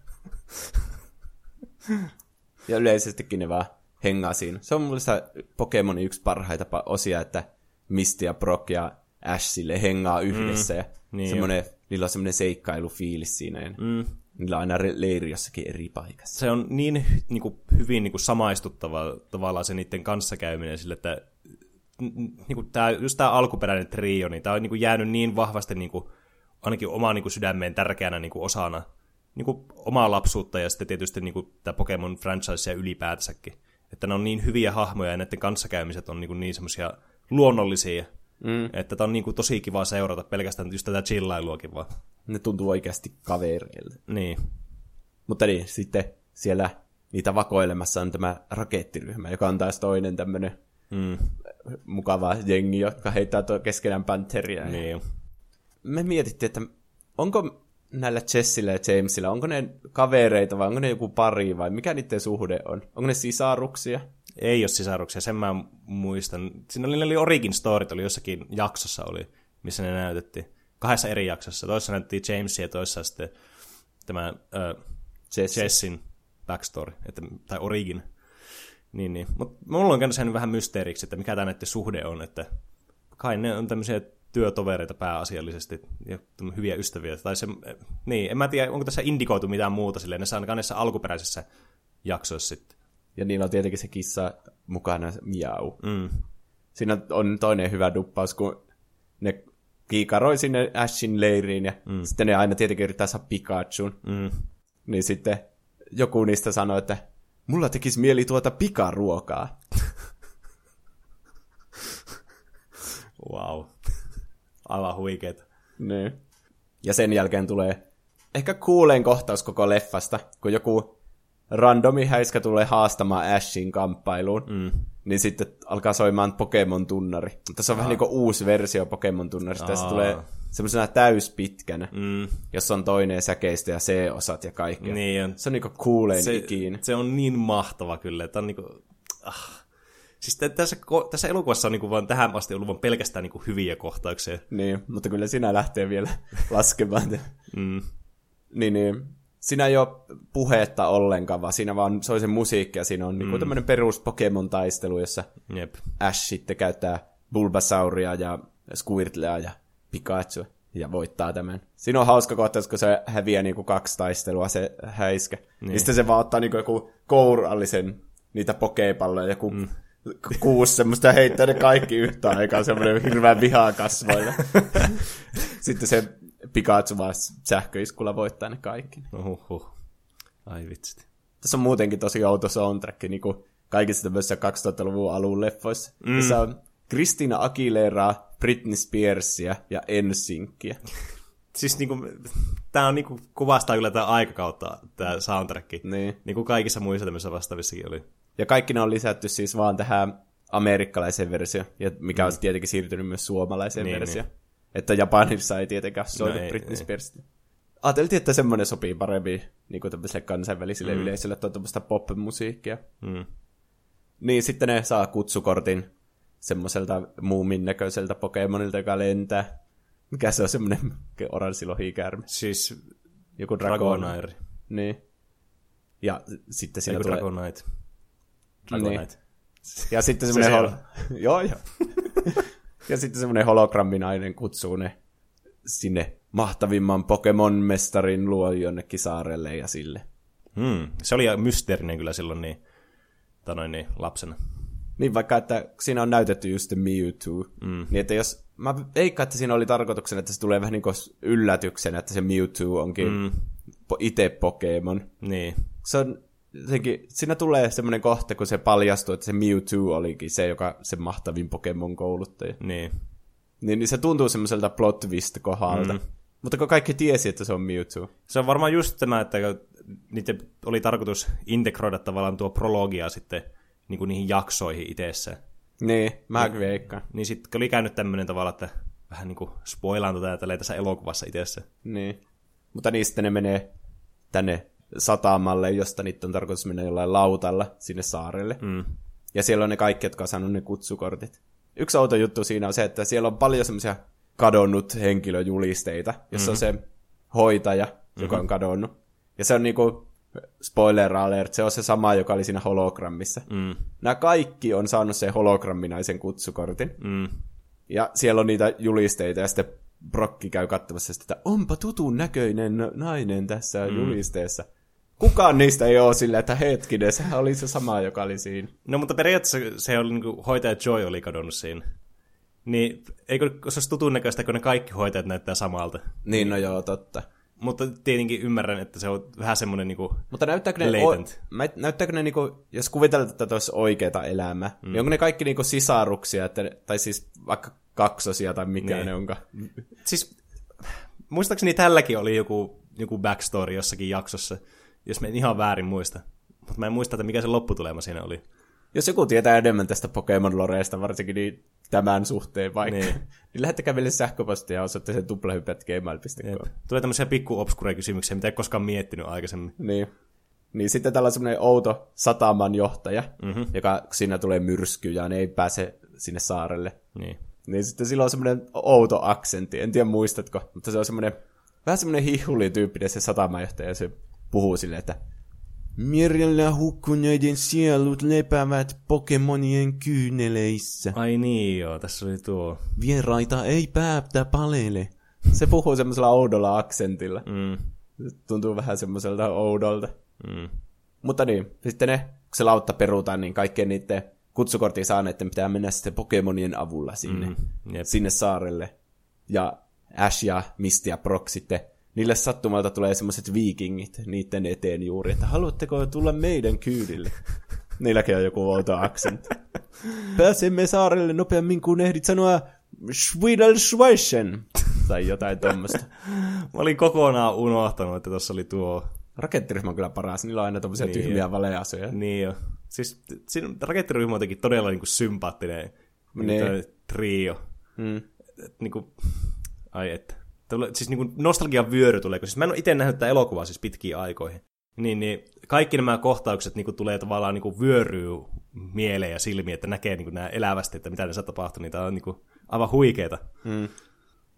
Ja yleisestikin ne vaan hengaa siinä. Se on mun mielestä Pokemonin yksi parhaita osia, että Misty ja Brock ja Ash sille hengaa yhdessä mm, ja niin semmoinen, niillä on semmoinen seikkailufiilis siinä. Mm. Niillä on aina leiri jossakin eri paikassa. Se on niin, niin kuin, hyvin niin kuin samaistuttava tavallaan se niiden kanssakäyminen sille, että niin kuin tämä, just tämä alkuperäinen trio, niin tämä on niin kuin jäänyt niin vahvasti niin kuin, ainakin omaan niin kuin sydämeen tärkeänä niin kuin osana niin kuin omaa lapsuutta ja sitten tietysti niin kuin tämä Pokemon franchise ja ylipäätänsäkin. Että ne on niin hyviä hahmoja ja näiden kanssakäymiset on niin, kuin niin semmoisia luonnollisia. Mm. Että tämä on niinku tosi kiva seurata pelkästään just tätä chillailuakin vaan. Ne tuntuu oikeasti kavereille. Niin. Mutta niin, sitten siellä niitä vakoilemassa on tämä rakettiryhmä, joka on taas toinen tämmöinen mm. mukava jengi, joka heittää keskenään pantheria. Niin. Me mietittiin, että onko näillä Jessillä ja Jamesilla, onko ne kavereita vai onko ne joku pari vai mikä niiden suhde on? Onko ne sisaruksia? Ei ole sisaruksia, sen mä muistan. Siinä oli, oli origin storyt, oli jossakin jaksossa, oli, missä ne näytettiin. Kahdessa eri jaksossa. Toisessa näytettiin Jamesia ja toisessa sitten tämä äh, Jessin. Jessin backstory, että, tai origin. Niin, niin. Mutta mulla on käynyt vähän mysteeriksi, että mikä tämä näiden suhde on. Että kai ne on tämmöisiä työtovereita pääasiallisesti ja hyviä ystäviä. Tai se, niin, en mä tiedä, onko tässä indikoitu mitään muuta silleen. Ne saa ainakaan näissä alkuperäisissä jaksoissa sitten. Ja niillä on tietenkin se kissa mukana, miau. Mm. Siinä on toinen hyvä duppaus, kun ne kiikaroi sinne Ashin leiriin, ja mm. sitten ne aina tietenkin yrittää saada Pikachun. Mm. Niin sitten joku niistä sanoi, että mulla tekisi mieli tuota pikaruokaa. Wow. Aivan huikeeta. Niin. Ja sen jälkeen tulee ehkä kuuleen kohtaus koko leffasta, kun joku randomi häiskä tulee haastamaan Ashin kamppailuun, mm. niin sitten alkaa soimaan Pokémon-tunnari. Tässä on Aha. vähän niin kuin uusi versio Pokémon-tunnarista. Tässä tulee semmoisena täyspitkänä, mm. jossa on toinen säkeistä ja C-osat ja kaikkea. Niin se on niin kuin kuuleen se, ikinä. Se on niin mahtava kyllä. Tämä on niin kuin, ah. Siis t- tässä, tässä elokuvassa on niin kuin vaan tähän asti ollut vaan pelkästään niin kuin hyviä kohtauksia. Niin, mutta kyllä sinä lähtee vielä laskemaan. mm. Niin, niin. Siinä ei ole puhetta ollenkaan, vaan siinä vaan soi se musiikki, ja siinä on mm. niin kuin tämmöinen perus Pokemon-taistelu, jossa Jep. Ash sitten käyttää Bulbasauria ja Squirtlea ja Pikachu ja voittaa tämän. Siinä on hauska kohtaus, kun se häviää niin kuin kaksi taistelua, se häiskä. Niin. Ja sitten se vaan ottaa niin kuin joku kourallisen niitä pokepalloja, joku mm. kuusi semmoista heittää ne kaikki yhtä aikaa, semmoinen hirveän vihaa kasvoilla. Sitten se Pikachu vaan sähköiskulla voittaa ne kaikki. Ohuhuh. Ai vitsit. Tässä on muutenkin tosi outo soundtrack, niin kuin kaikissa tämmöisissä kaksituhattaluvun alun leffoissa. Mm. Tässä on Christina Aguileraa, Britney Spearsia ja N SYNCia. Siis niinku, tää on niinku, kuvastaa kyllä tää aikakautta, tää soundtrack. Niin. Niinku kaikissa muissa tämmöisissä vastaavissakin oli. Ja kaikki ne on lisätty siis vaan tähän amerikkalaiseen versioon, mikä mm. on tietenkin siirtynyt myös suomalaiseen niin, versioon. Niin. Että Japanissa ei tietenkään soita no, Britney Spearsia. Ajateltiin, että semmoinen sopii paremmin niin kuin tämmöiselle kansainväliselle mm. yleisölle, että on tämmöistä pop-musiikkia. Mm. Niin sitten ne saa kutsukortin semmoiselta muumin näköiseltä Pokemonilta, joka lentää. Mikä se on semmoinen oranssilohikäärme? Siis joku Dragonair. Niin. Ja sitten siinä tulee Dragonite. Dragonite. Niin. Ja sitten semmoinen se hol... Joo, joo. Ja sitten semmoinen hologramminainen kutsuu ne sinne mahtavimman Pokemon-mestarin luo jonnekin saarelle ja sille. Hmm. Se oli mysteerinen kyllä silloin niin, tanoin niin, lapsena. Niin, vaikka että siinä on näytetty just Mewtwo. Mm. Niin, että jos, mä veikkaan, että siinä oli tarkoituksena, että se tulee vähän niin kuin yllätyksenä, että se Mewtwo onkin mm. itse Pokemon. Niin. Se on, senkin, siinä tulee semmoinen kohta, kun se paljastuu, että se Mewtwo olikin se, joka se mahtavin Pokemon-kouluttaja. Niin. Niin, niin se tuntuu semmoiselta plot twist kohdalta. Mm. Mutta kun kaikki tiesi, että se on Mewtwo. Se on varmaan just tämä, että niitä oli tarkoitus integroida tavallaan tuo prologia sitten niin kuin niihin jaksoihin itsessään. Niin, mä veikkaan. Niin sitten oli käynyt tämmöinen tavalla, että vähän niin kuin spoilaan tätä tässä elokuvassa itsessään. Niin, mutta niistä ne menee tänne satamalle, josta niitä on tarkoitus mennä jollain lautalla sinne saarelle. Mm. Ja siellä on ne kaikki, jotka on saanut ne kutsukortit. Yksi outo juttu siinä on se, että siellä on paljon semmoisia kadonnut henkilöjulisteita, jossa mm-hmm. on se hoitaja, joka mm-hmm. on kadonnut. Ja se on niinku, spoiler alert, se on se sama, joka oli siinä hologrammissa. Mm. Nämä kaikki on saanut sen hologramminaisen kutsukortin. Mm. Ja siellä on niitä julisteita, ja sitten Brock käy katsomassa sitä, että onpa tutun näköinen nainen tässä mm. julisteessa. Kukaan niistä ei ole silleen, että hetkinen, sehän oli se sama, joka oli siinä. No mutta periaatteessa se oli, niin kuin hoitaja Joy oli kadonnut siinä. Niin, eikö se olisi tutun näköistä, kun ne kaikki hoitajat näyttää samalta? Niin, no joo, totta. Mutta tietenkin ymmärrän, että se on vähän semmoinen niinku mutta näyttääkö ne, o- näyttääkö ne niinku, jos kuvitellaan, että olisi oikeaa elämää, mm. niin onko ne kaikki niinku sisaruksia, että, tai siis vaikka kaksosia tai mikä niin. ne onkaan? Siis muistaakseni tälläkin oli joku, joku backstory jossakin jaksossa, jos mä en ihan väärin muista. Mutta mä en muista, että mikä se lopputulema siinä oli. Jos joku tietää enemmän tästä Pokemon-loreista, varsinkin niin tämän suhteen vaikka, niin, niin lähettäkää meille sähköpostia ja osoitte sen tuplahypät at gmail piste com. Tulee tämmöisiä pikku obskureja kysymyksiä, mitä ei koskaan miettinyt aikaisemmin. Niin. Niin sitten täällä on semmoinen outo sataman johtaja, mm-hmm. joka siinä tulee myrsky ja ne ei pääse sinne saarelle. Niin. Niin sitten sillä on semmoinen outo aksentti, en tiedä muistatko, mutta se on semmoinen vähän semmoinen hihulityyppinen se satamanjohtaja, ja se puhuu silleen, että merellä hukkuneiden sielut lepäävät Pokemonien kyyneleissä. Ai niin joo, tässä oli tuo. Vieraita ei päätä palele. Se puhuu semmoisella oudolla aksentilla. Mm. Tuntuu vähän semmoiselta oudolta. Mm. Mutta niin, sitten ne, kun se lautta perutaan, niin kaikkien niiden kutsukortin saaneiden pitää mennä sitten Pokemonien avulla sinne, mm. sinne saarelle. Ja Ash ja Misty ja Brock sitten, niille sattumalta tulee semmoiset viikingit niiden eteen juuri, että haluatteko tulla meidän kyydille? Niilläkin on joku outo aksentti. Pääsemme saarelle nopeammin, kun ehdit sanoa Schweidelschweischen tai jotain tommoista. Mä olin kokonaan unohtanut, että tuossa oli tuo. Rakettiryhmä on kyllä paras, niillä on aina tommosia niin tyhmiä jo valeasoja. Niin jo. Siis rakettiryhmä on jotenkin todella niinku sympaattinen niin trio. Mm. Niinku, ai että. Tule, siis niinku nostalgian vyöry tulee, siis mä en ole itse nähnyt tätä elokuvaa siis pitkiin aikoihin. Niin, niin kaikki nämä kohtaukset niinku tulee tavallaan niinku vyöryy mieleen ja silmiin, että näkee niinku nämä elävästi, että mitä tässä tapahtuu, niin tää on niinku aivan huikeeta. Mm.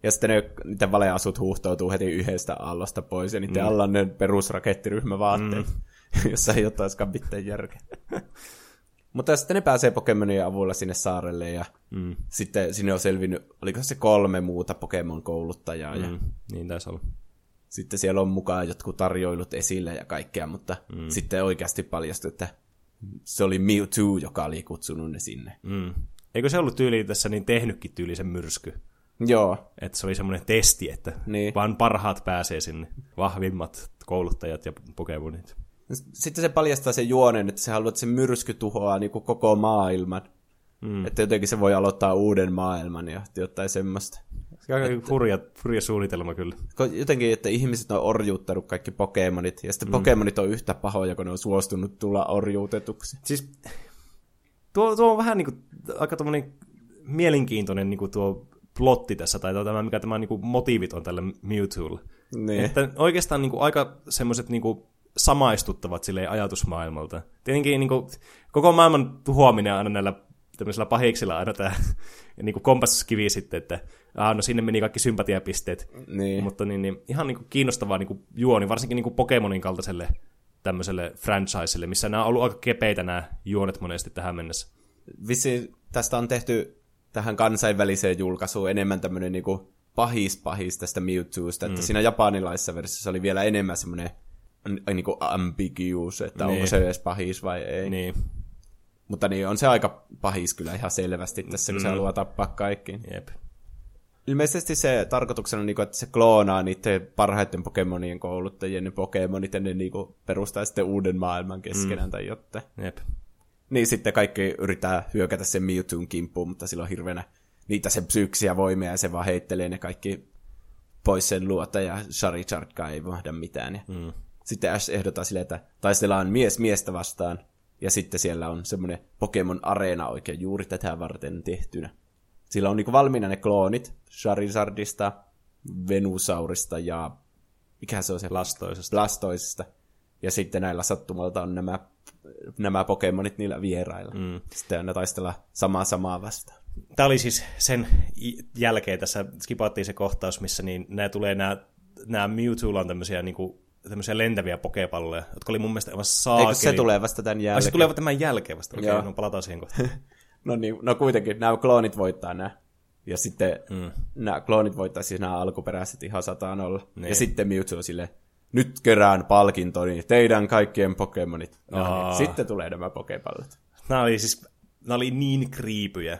Ja sitten ne, niiden valeasut huuhtoutuu heti yhdestä allosta pois, ja niiden mm. alla on ne perusrakettiryhmä vaatteet, mm. jossa ei ottaisikaan mitään järkeä. Mutta sitten ne pääsee Pokemonien avulla sinne saarelle, ja mm. sitten sinne on selvinnyt, oliko se kolme muuta Pokemon-kouluttajaa. Mm. Ja niin taisi olla. Sitten siellä on mukaan jotkut tarjoilut esillä ja kaikkea, mutta mm. sitten oikeasti paljastui, että se oli Mewtwo, joka oli kutsunut ne sinne. Mm. Eikö se ollut tyyli tässä niin tehnytkin tyyli sen myrsky? Joo. Että se oli semmoinen testi, että niin vaan parhaat pääsee sinne, vahvimmat kouluttajat ja Pokemonit. Sitten se paljastaa sen juonen, että se haluaa, että se myrsky tuhoaa niin kuin koko maailman. Mm. Että jotenkin se voi aloittaa uuden maailman ja jotain semmoista. Se on että hurja, hurja suunnitelma kyllä. Jotenkin, että ihmiset on orjuuttanut kaikki Pokemonit, ja sitten mm. Pokemonit on yhtä pahoja, kun ne on suostunut tulla orjuutetuksi. Siis tuo, tuo on vähän niin kuin aika tommoinen mielenkiintoinen niin kuin tuo plotti tässä, tai tämä, mikä tämä niinku motiivit on tälle Mewtwolle. Niin. Että oikeastaan niinku aika semmoiset niinku samaistuttavat silleen ajatusmaailmalta. Tietenkin niinku koko maailman tuhoaminen on aina näillä tämmöisillä pahiksilla aina tämä niinku kompastuskivi sitten, että ah, no sinne meni kaikki sympatiapisteet. Niin. Mutta niin, niin, ihan niinku kiinnostavaa niinku juoni, varsinkin niinku Pokemonin kaltaiselle tämmöiselle franchiselle, missä nämä on ollut aika kepeitä nämä juonet monesti tähän mennessä. Vissi tästä on tehty tähän kansainväliseen julkaisuun enemmän tämmöinen niinku pahis-pahis tästä Mewtwosta, että mm. siinä japanilaisessa versiossa oli vielä enemmän semmoinen niinku ambiguous, että niin onko se edes pahis vai ei. Niin. Mutta niin, on se aika pahis kyllä ihan selvästi tässä, mm. kun se haluaa tappaa kaikkiin. Jep. Ilmeisesti se tarkoituksena on, niinku, että se kloonaa niiden parhaiten Pokemonien kouluttajien ne Pokemonit, ja ne niinku perustaa sitten uuden maailman keskenään mm. tai jotain. Jep. Niin sitten kaikki yrittää hyökätä sen Mewtwoon kimppuun, mutta sillä on hirveänä niitä sen psyykkisiä voimia, ja se vaan heittelee ne kaikki pois sen luota, ja Charizardkaan ei voida mitään. Mm. Sitten Ash ehdottaa silleen, että taistellaan mies miestä vastaan, ja sitten siellä on semmoinen Pokemon Areena oikein juuri tätä varten tehtynä. Sillä on niinku valmiina ne kloonit Charizardista, Venusaurista ja mikä se on se? Blastoisesta. Blastoisesta. Ja sitten näillä sattumalta on nämä nämä Pokemonit niillä vierailla. Mm. Sitten ne taistella samaa samaa vastaan. Tämä oli siis sen jälkeen, tässä skipattiin se kohtaus, missä niin nämä tulee, nämä, nämä Mewtwolla on tämmöisiä, niin kuin, tämmöisiä lentäviä pokepalloja, jotka oli mun mielestä aivan saakeli. Eikö se tulee vasta tämän jälkeen? Ai, se tulee tämän jälkeen vasta. Okei, okay, no palataan siihen kohtaan. no, niin, no kuitenkin, nämä kloonit voittaa nämä. Ja sitten mm. nämä kloonit voittaa siis nämä alkuperäiset ihan sataan olla. Niin. Ja sitten Mewtwo silleen, nyt kerään palkintoni, teidän kaikkien Pokemonit. No, sitten tulee nämä Pokepallot. Nämä oli siis, nämä oli niin kriipyjä.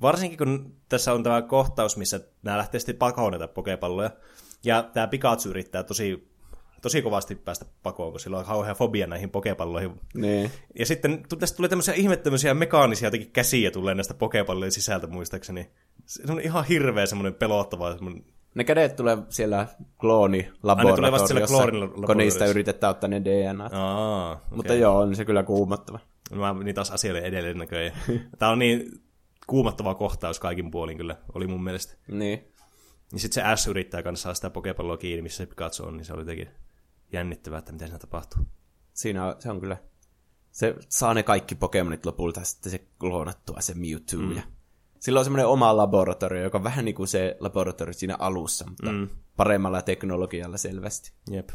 Varsinkin kun tässä on tämä kohtaus, missä nämä lähtee sitten pakoon näitä Pokepalloja. Ja tämä Pikachu yrittää tosi, tosi kovasti päästä pakoon, kun sillä on kauhean fobia näihin Pokepalloihin. Nee. Ja sitten tästä tulee tämmöisiä ihmettömisiä mekaanisia jotenkin käsiä tulee näistä Pokepallojen sisältä muistaakseni. Se on ihan hirveä semmoinen pelottava semmoinen Ne kädet tulee siellä kloonilaboratoriossa, kun niistä yritetään ottaa ne D N A:t. Aa, okay. Mutta joo, on se kyllä kuumattava. Mä niin taas asia oli edelleen näköjään. Tää on niin kuumattava kohtaus kaikin puolin kyllä, oli mun mielestä. Niin. Ja sit se Ash yrittää kanssa saa sitä pokepalloa kiinni, missä se Pikachu on, niin se oli jotenkin jännittävää, että mitä siinä tapahtuu. Siinä on, se on kyllä, se saa ne kaikki Pokemonit lopulta, sitten se kloonattua se Mewtwo mm. ja... Sillä on semmoinen oma laboratorio, joka on vähän niin kuin se laboratorio siinä alussa, mutta mm. paremmalla teknologialla selvästi. Jep.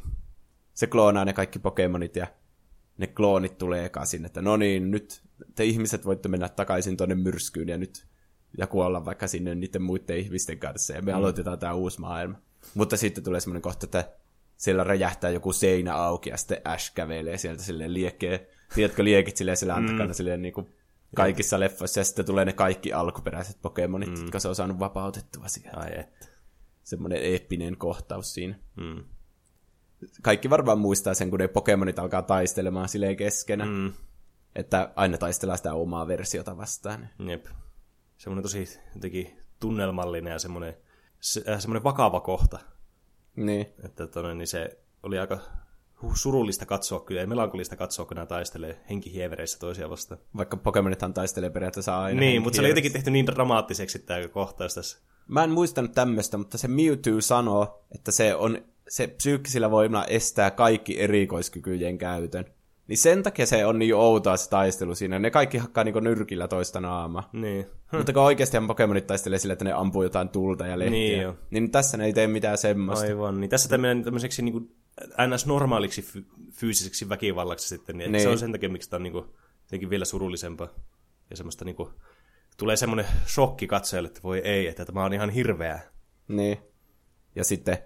Se kloonaa ne kaikki Pokemonit ja ne kloonit tulee ekaisin, että no niin, nyt te ihmiset voitte mennä takaisin tuonne myrskyyn ja nyt ja kuolla vaikka sinne niiden muiden ihmisten kanssa ja me mm. aloitetaan tämä uusi maailma. Mutta sitten tulee semmoinen kohta, että siellä räjähtää joku seinä auki ja sitten Ash kävelee sieltä silleen liekkeen. Tiedätkö liekit silleen sillä antakana mm. silleen niin kuin... Kaikissa leffoissa, ja sitten tulee ne kaikki alkuperäiset Pokemonit, mm. jotka se on saanut vapautettua sieltä. Ai et. Semmoinen eeppinen kohtaus siinä. Mm. Kaikki varmaan muistaa sen, kun ne Pokemonit alkaa taistelemaan silleen keskenä. Mm. Että aina taistellaan sitä omaa versiota vastaan. Jep. Semmoinen tosi jotenkin tunnelmallinen ja semmoinen, se, äh, semmoinen vakava kohta. Niin. Että tonne, niin se oli aika... surullista katsoa kyllä, ja melankolista katsoa, kun nämä taistelee henkihievereissä toisiaan vastaan. Vaikka Pokemonithan taistelee periaatteessa aina. Niin, mutta se oli jotenkin tehty niin dramaattiseksi tämä kohtaus tässä. Mä en muistanut tämmöistä, mutta se Mewtwo sanoo, että se, on, se psyykkisillä voimilla estää kaikki erikoiskykyjen käytön. Niin sen takia se on niin outoa se taistelu siinä. Ne kaikki hakkaa niin nyrkillä toista naamaa. Niin. Hm. Mutta kun oikeastihan Pokemonit taistelee sillä, että ne ampuu jotain tulta ja lehtiä. Niin, jo. Niin tässä ne ei tee mitään semmoista. Aivan, niin tässä tämmöinen tämmöiseksi niin kuin ns. Normaaliksi fy- fyysiseksi väkivallaksi sitten, niin, niin se on sen takia, miksi tämä on niinku, jotenkin vielä surullisempaa. Ja semmoista niinku, tulee semmoinen shokki katsojalle, että voi ei, että tämä on ihan hirveää. Niin. Ja sitten,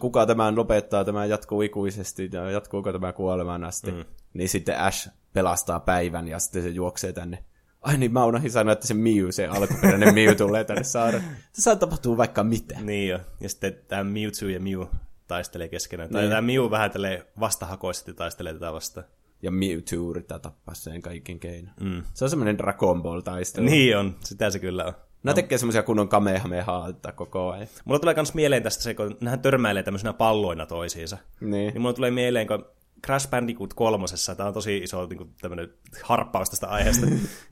kuka tämän lopettaa, tämä jatkuu ikuisesti, ja jatkuuko tämä kuolemaan asti. Mm. Niin sitten Ash pelastaa päivän ja sitten se juoksee tänne. Ai niin, mä unohdin sanoa, että se Mew, se alkuperäinen Mew tulee tänne saada. Tässä tapahtuu vaikka mitä. Niin jo. Ja sitten tämä Mewtwo ja Mew taistelee keskenään. Tai tämä Mew vähän tälle vastahakoisesti taistelee tätä vastaan. Ja Mewtwo yrittää tappaa sen kaiken keino. Mm. Se on semmoinen Dragon Ball-taistelu. Niin on, sitä se kyllä on. Nämä no. tekee semmoisia kunnon kamehameha-alta koko ajan. Mulla tulee myös mieleen tästä se, kun nämähän törmäilee tämmöisenä palloina toisiinsa. Niin. Niin mulla tulee mieleen, kun Crash Bandicoot kolmosessa, tämä on tosi iso niin kuin tämmöinen harppaus tästä aiheesta,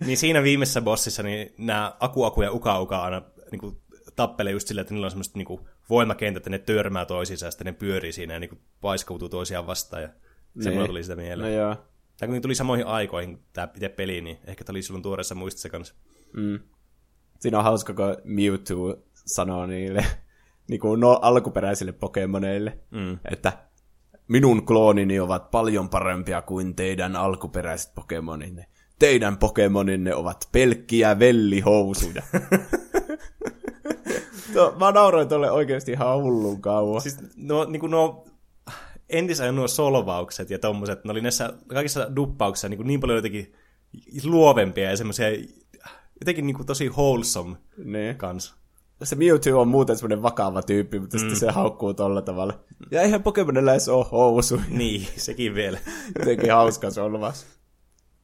niin siinä viimeisessä bossissa niin nämä Aku-Aku ja Uka-Uka aina niin kuin tappelee just sillä, että niillä on semmoista niin kuin voimakentät, että ne törmää toisiinsa ja sitten ne pyörii siinä ja niin paiskautuu toisiaan vastaan. Ja niin. Semmoinen tuli sitä mieleen. No joo. Tämä kun tuli samoihin aikoihin tämä itse peli, niin ehkä tämä oli silloin tuoreessa muistissa kanssa. Mm. Siinä on hauska, kun Mewtwo sanoo niille niin kuin no, alkuperäisille Pokemoneille, mm. että minun kloonini ovat paljon parempia kuin teidän alkuperäiset Pokemoninne. Teidän Pokemoninne ovat pelkkiä vellihousuja. No, mä nauroin tuolle oikeasti ihan hullun kauan. Siis no, niin kuin nuo entisajan nuo solvaukset ja tommoset, ne oli näissä kaikissa duppauksissa niin, niin paljon jotenkin luovempia ja semmoisia jotenkin niin kuin tosi wholesome ne. Kanssa. Se Mewtwo on muuten semmoinen vakava tyyppi, mutta mm. sitten se haukkuu tolla tavalla. Ja eihän Pokemonilla edes ole housuja. Niin, sekin vielä. Jotenkin hauska solvaus.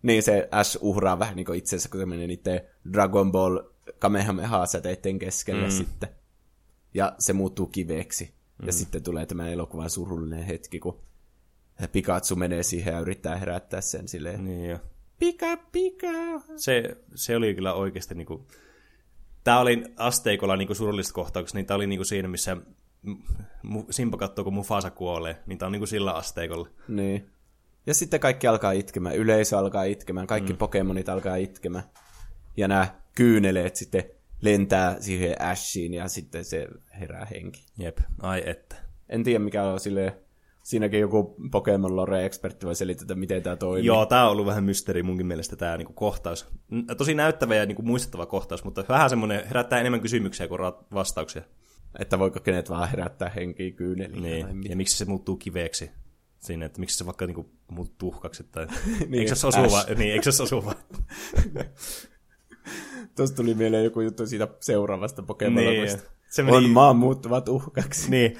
Niin se Ash uhraa vähän niin kuin itsensä, kun se menee niiden Dragon Ball kamehameha-säteiden keskellä mm. sitten. Ja se muuttuu kiveksi. Mm. Ja sitten tulee tämän elokuvan surullinen hetki, kun Pikachu menee siihen ja yrittää herättää sen silleen. Niin jo. Pika, pika! Se, se oli kyllä oikeasti niinku... Tää oli asteikolla niinku surullisesta kohtauksesta, niin tää oli niinku siinä, missä mu, Simba katsoo, kun Mufasa kuolee. Niin tää on niinku sillä asteikolla. Niin. Ja sitten kaikki alkaa itkemään. Yleisö alkaa itkemään. Kaikki mm. Pokemonit alkaa itkemään. Ja nämä kyyneleet sitten lentää siihen Ashiin ja sitten se herää henki. Jep, ai että. En tiedä mikä on silleen, siinäkin joku Pokemon Lore-ekspertti voi selittää, miten tämä toimii. Joo, tämä on ollut vähän mysteeri munkin mielestä tämä niinku kohtaus. Tosi näyttävä ja niinku muistettava kohtaus, mutta vähän semmoinen herättää enemmän kysymyksiä kuin vastauksia. Että voiko kenet vaan herättää henkiä kyyneliin. Niin. Ja miksi se muuttuu kiveeksi siinä, että miksi se vaikka niinku muuttuu tuhkaksi. Tai... niin, eikö se osu vaan? Niin, eikö se osu vaan? Tuossa tuli mieleen joku juttu siitä seuraavasta Pokemonista. Niin, meni... On maan muuttuvat uhkaksi. Niin.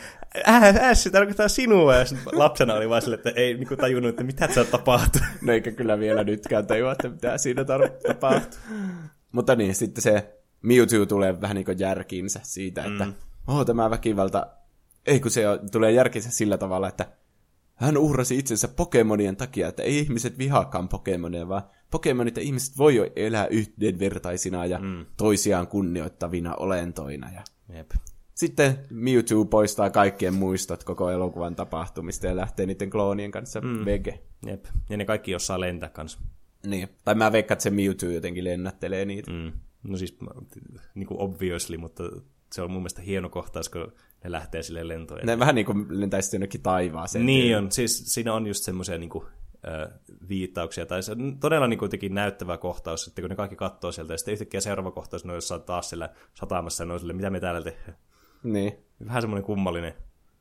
Äs, se tarkoittaa sinua. Ja lapsena oli vaan sille, että ei niin tajunnut, että mitä sä tapahtuu. No eikä kyllä vielä nytkään tajua, että mitä siinä tar- tapahtuu. Mutta niin, sitten se Mewtwo tulee vähän niin kuin järkiinsä siitä, että mm. oh, tämä väkivalta, ei kun se tulee järkinsä sillä tavalla, että hän uhrasi itsensä Pokemonien takia, että ei ihmiset vihaakaan Pokemonia, vaan Pokemonit ja ihmiset voi elää yhdenvertaisina ja mm. toisiaan kunnioittavina olentoina. Ja Jep. Sitten Mewtwo poistaa kaikkien muistot koko elokuvan tapahtumista ja lähtee niiden kloonien kanssa mm. vege. Jep. Ja ne kaikki jossain lentää kanssa. Niin. Tai mä veikkaan, että se Mewtwo jotenkin lennättelee niitä. Mm. No siis niin kuin obviously, mutta se on mun mielestä hieno kohtaus, kun ne lähtee sille lentoon. Ne vähän niin kuin lentäisi jonnekin taivaaseen. Niin on. Siis siinä on just semmoisia niin kuin viittauksia. Tai se on todella niin kuitenkin näyttävä kohtaus, että kun ne kaikki katsoo sieltä. Ja sitten yhtäkkiä seuraava kohtaus, ne on jossain taas siellä satamassa ja ne on sille, mitä me täällä tehdään. Niin. Vähän semmoinen kummallinen.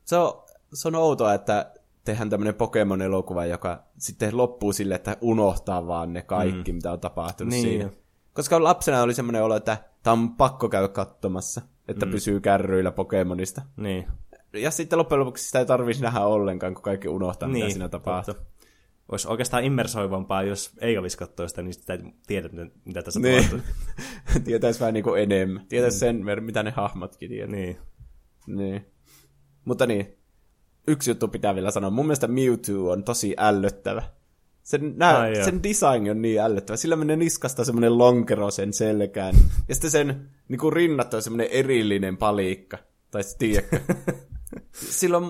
Se on, se on outoa, että tehdään tämmöinen Pokemon-elokuva, joka sitten loppuu sille, että unohtaa vaan ne kaikki, mm. mitä on tapahtunut niin. siinä. Koska lapsena oli semmoinen olo, että tämä on pakko käydä katsomassa, että mm. pysyy kärryillä Pokemonista. Niin. Ja sitten loppujen lopuksi sitä ei tarvitsisi nähdä ollenkaan, kun kaikki unohtaa, niin, mitä siinä tapahtuu. Olisi oikeastaan immersoivampaa, jos ei olisi katsoa sitä, niin sitä ei tiedä, mitä tässä niin. tapahtuu. Tietäisi vähän niin kuin enemmän. Tietäisi mm. sen, mitä ne hahmotkin tietää. Niin. Niin. Mutta niin, yksi juttu pitää vielä sanoa. Mun mielestä Mewtwo on tosi ällöttävä. Sen, nää, Ai, sen design on niin ällöttävä. Sillä menee niskasta semmoinen lonkero sen selkään. Ja sitten sen niinku, rinnat on semmoinen erillinen palikka. Tai tiedätkö. Silloin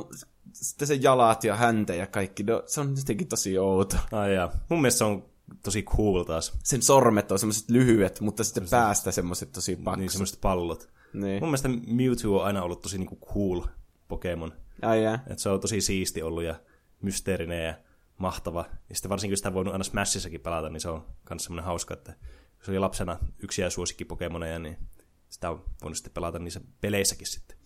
sitten sen jalat ja häntä ja kaikki. No, se on jotenkin tosi outo. Ai jaa. Mun mielestä se on tosi cool taas. Sen sormet on semmoiset lyhyet, mutta sitten semmoset, päästä semmoiset tosi paksut. Niin, semmoiset pallot. Niin. Mun mielestä Mewtwo on aina ollut tosi niinku, cool Pokemon. Ai jaa. Et se on tosi siisti ollut ja mysteerinen ja mahtava. Ja sitten varsinkin, kun sitä on voinut aina Smashissakin pelata, niin se on myös semmoinen hauska, että kun se oli lapsena yksiä suosikkipokemoneja, niin sitä on voinut sitten pelata niissä peleissäkin sitten.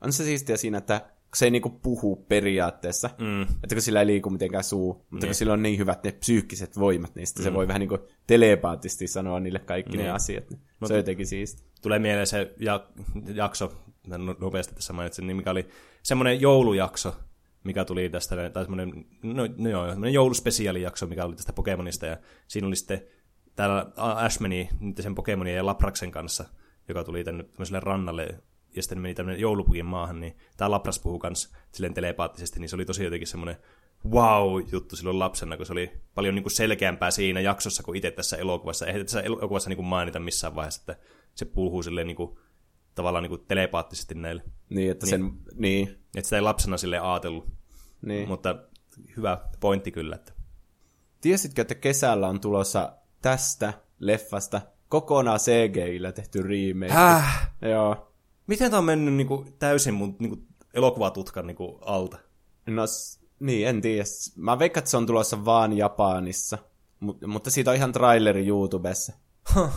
On se siistiä siinä, että se ei niinku puhu periaatteessa, mm. että kun sillä ei liiku mitenkään suu, mutta niin. kun sillä on niin hyvät ne psyykkiset voimat, niin sitten mm. se voi vähän niin kuin telepaatisesti sanoa niille kaikki niin. ne asiat. Niin se on jotenkin siistiä. Tulee mieleen se ja- jakso, nopeasti tässä mainitsin, niin mikä oli semmoinen joulujakso, mikä tuli tästä, tai semmoinen, no, no joo, semmoinen jouluspesiaalijakso, mikä oli tästä Pokemonista, ja siinä oli sitten täällä Ash meni sen Pokemonin ja Lapraksen kanssa, joka tuli tänne tämmöiselle rannalle, ja sitten meni tämmöinen joulupukin maahan, niin tämä Lapras puhui kanssa silleen telepaattisesti, niin se oli tosi jotenkin semmoinen wow-juttu silloin lapsena, kun se oli paljon niin kuin selkeämpää siinä jaksossa kuin itse tässä elokuvassa. Eihän tässä elokuvassa niin kuin mainita missään vaiheessa, että se puhuu silleen niin kuin tavallaan niin kuin telepaattisesti näille. Niin, että sen, niin. niin. Että sitä ei lapsena silleen ajatellut. Niin. Mutta hyvä pointti kyllä. Että. Tiesitkö, että kesällä on tulossa tästä leffasta kokonaan C G I-llä tehty remake? Häh? Joo. Miten tämä on mennyt niin kuin täysin mun niin kuin elokuvatutkan niin kuin alta? No niin, en tiedä. Mä veikkaan, että se on tulossa vaan Japanissa. M- mutta siitä on ihan traileri YouTubessa. Huh.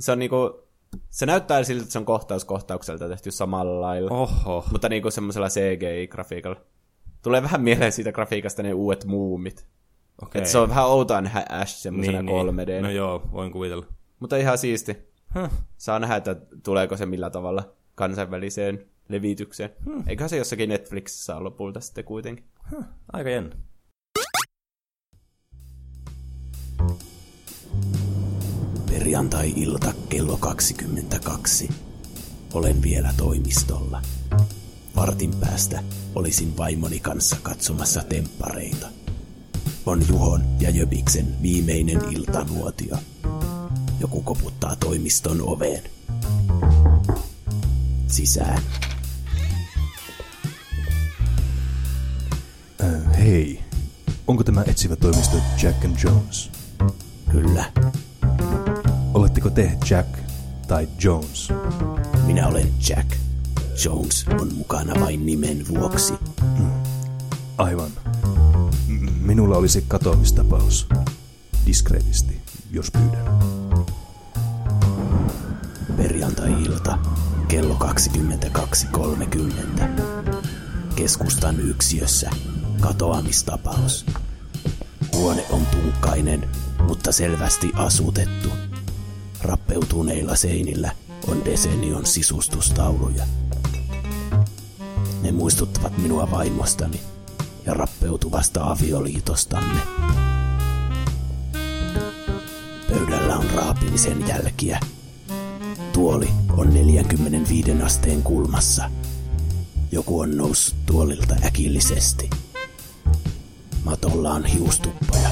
Se on niinku... Se näyttää siltä, että se on kohtaus-kohtaukselta tehty samalla lailla, Oho. mutta niin kuin semmoisella C G I-grafiikalla. Tulee vähän mieleen siitä grafiikasta ne uudet muumit. Okay. Että se on vähän outoa nähdä Ash semmoisena niin, kolme D. Niin. No joo, voin kuvitella. Mutta ihan siisti. Huh. Saa nähdä, että tuleeko se millä tavalla kansainväliseen levitykseen. Hmm. Eiköhän se jossakin Netflixissä ole lopulta sitten kuitenkin. Huh. Aika jännä. Perjantai-ilta kello kaksikymmentäkaksi. Olen vielä toimistolla. Vartin päästä olisin vaimoni kanssa katsomassa temppareita. On Juhon ja Jöbiksen viimeinen iltanuotio. Joku koputtaa toimiston oveen. Sisään. Äh, hei, onko tämä etsivä toimisto Jack and Jones? Kyllä. Oletteko te Jack tai Jones? Minä olen Jack. Jones on mukana vain nimen vuoksi. Hmm. Aivan. M- minulla olisi katoamistapaus. Diskreetisti, jos pyydän. Perjantai-ilta, kello kaksikymmentäkaksi kolmekymmentä. Keskustan yksiössä, katoamistapaus. Huone on tunkkainen, mutta selvästi asutettu. Rappeutuneilla seinillä on Desenion sisustustauluja. Ne muistuttavat minua vaimostani ja rappeutuvasta avioliitostamme. Pöydällä on raapimisen jälkiä. Tuoli on neljäkymmentäviisi asteen kulmassa Joku on noussut tuolilta äkillisesti. Matolla on hiustuppoja,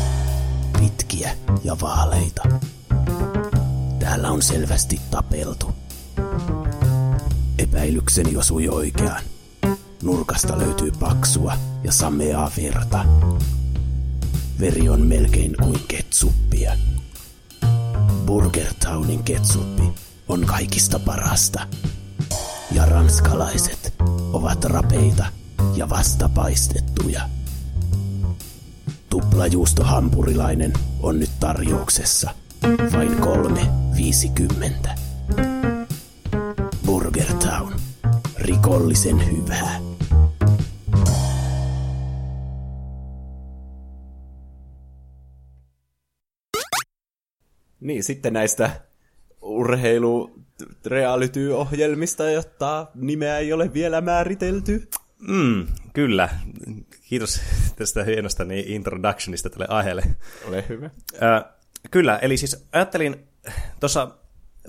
pitkiä ja vaaleita. Täällä on selvästi tapeltu. Epäilykseni osui oikeaan. Nurkasta löytyy paksua ja sameaa verta. Veri on melkein kuin ketsuppia. Burger Townin ketsuppi on kaikista parasta. Ja ranskalaiset ovat rapeita ja vastapaistettuja. Tuplajuustohampurilainen on nyt tarjouksessa. Vain kolme viisikymmentä. Burger Town. Rikollisen hyvää. Niin, sitten näistä urheilu-reality-ohjelmista, jotta nimeä ei ole vielä määritelty. Mm, kyllä. Kiitos tästä hienosta niin introductionista tälle aiheelle. Ole hyvä. Äh, kyllä, eli siis ajattelin tuossa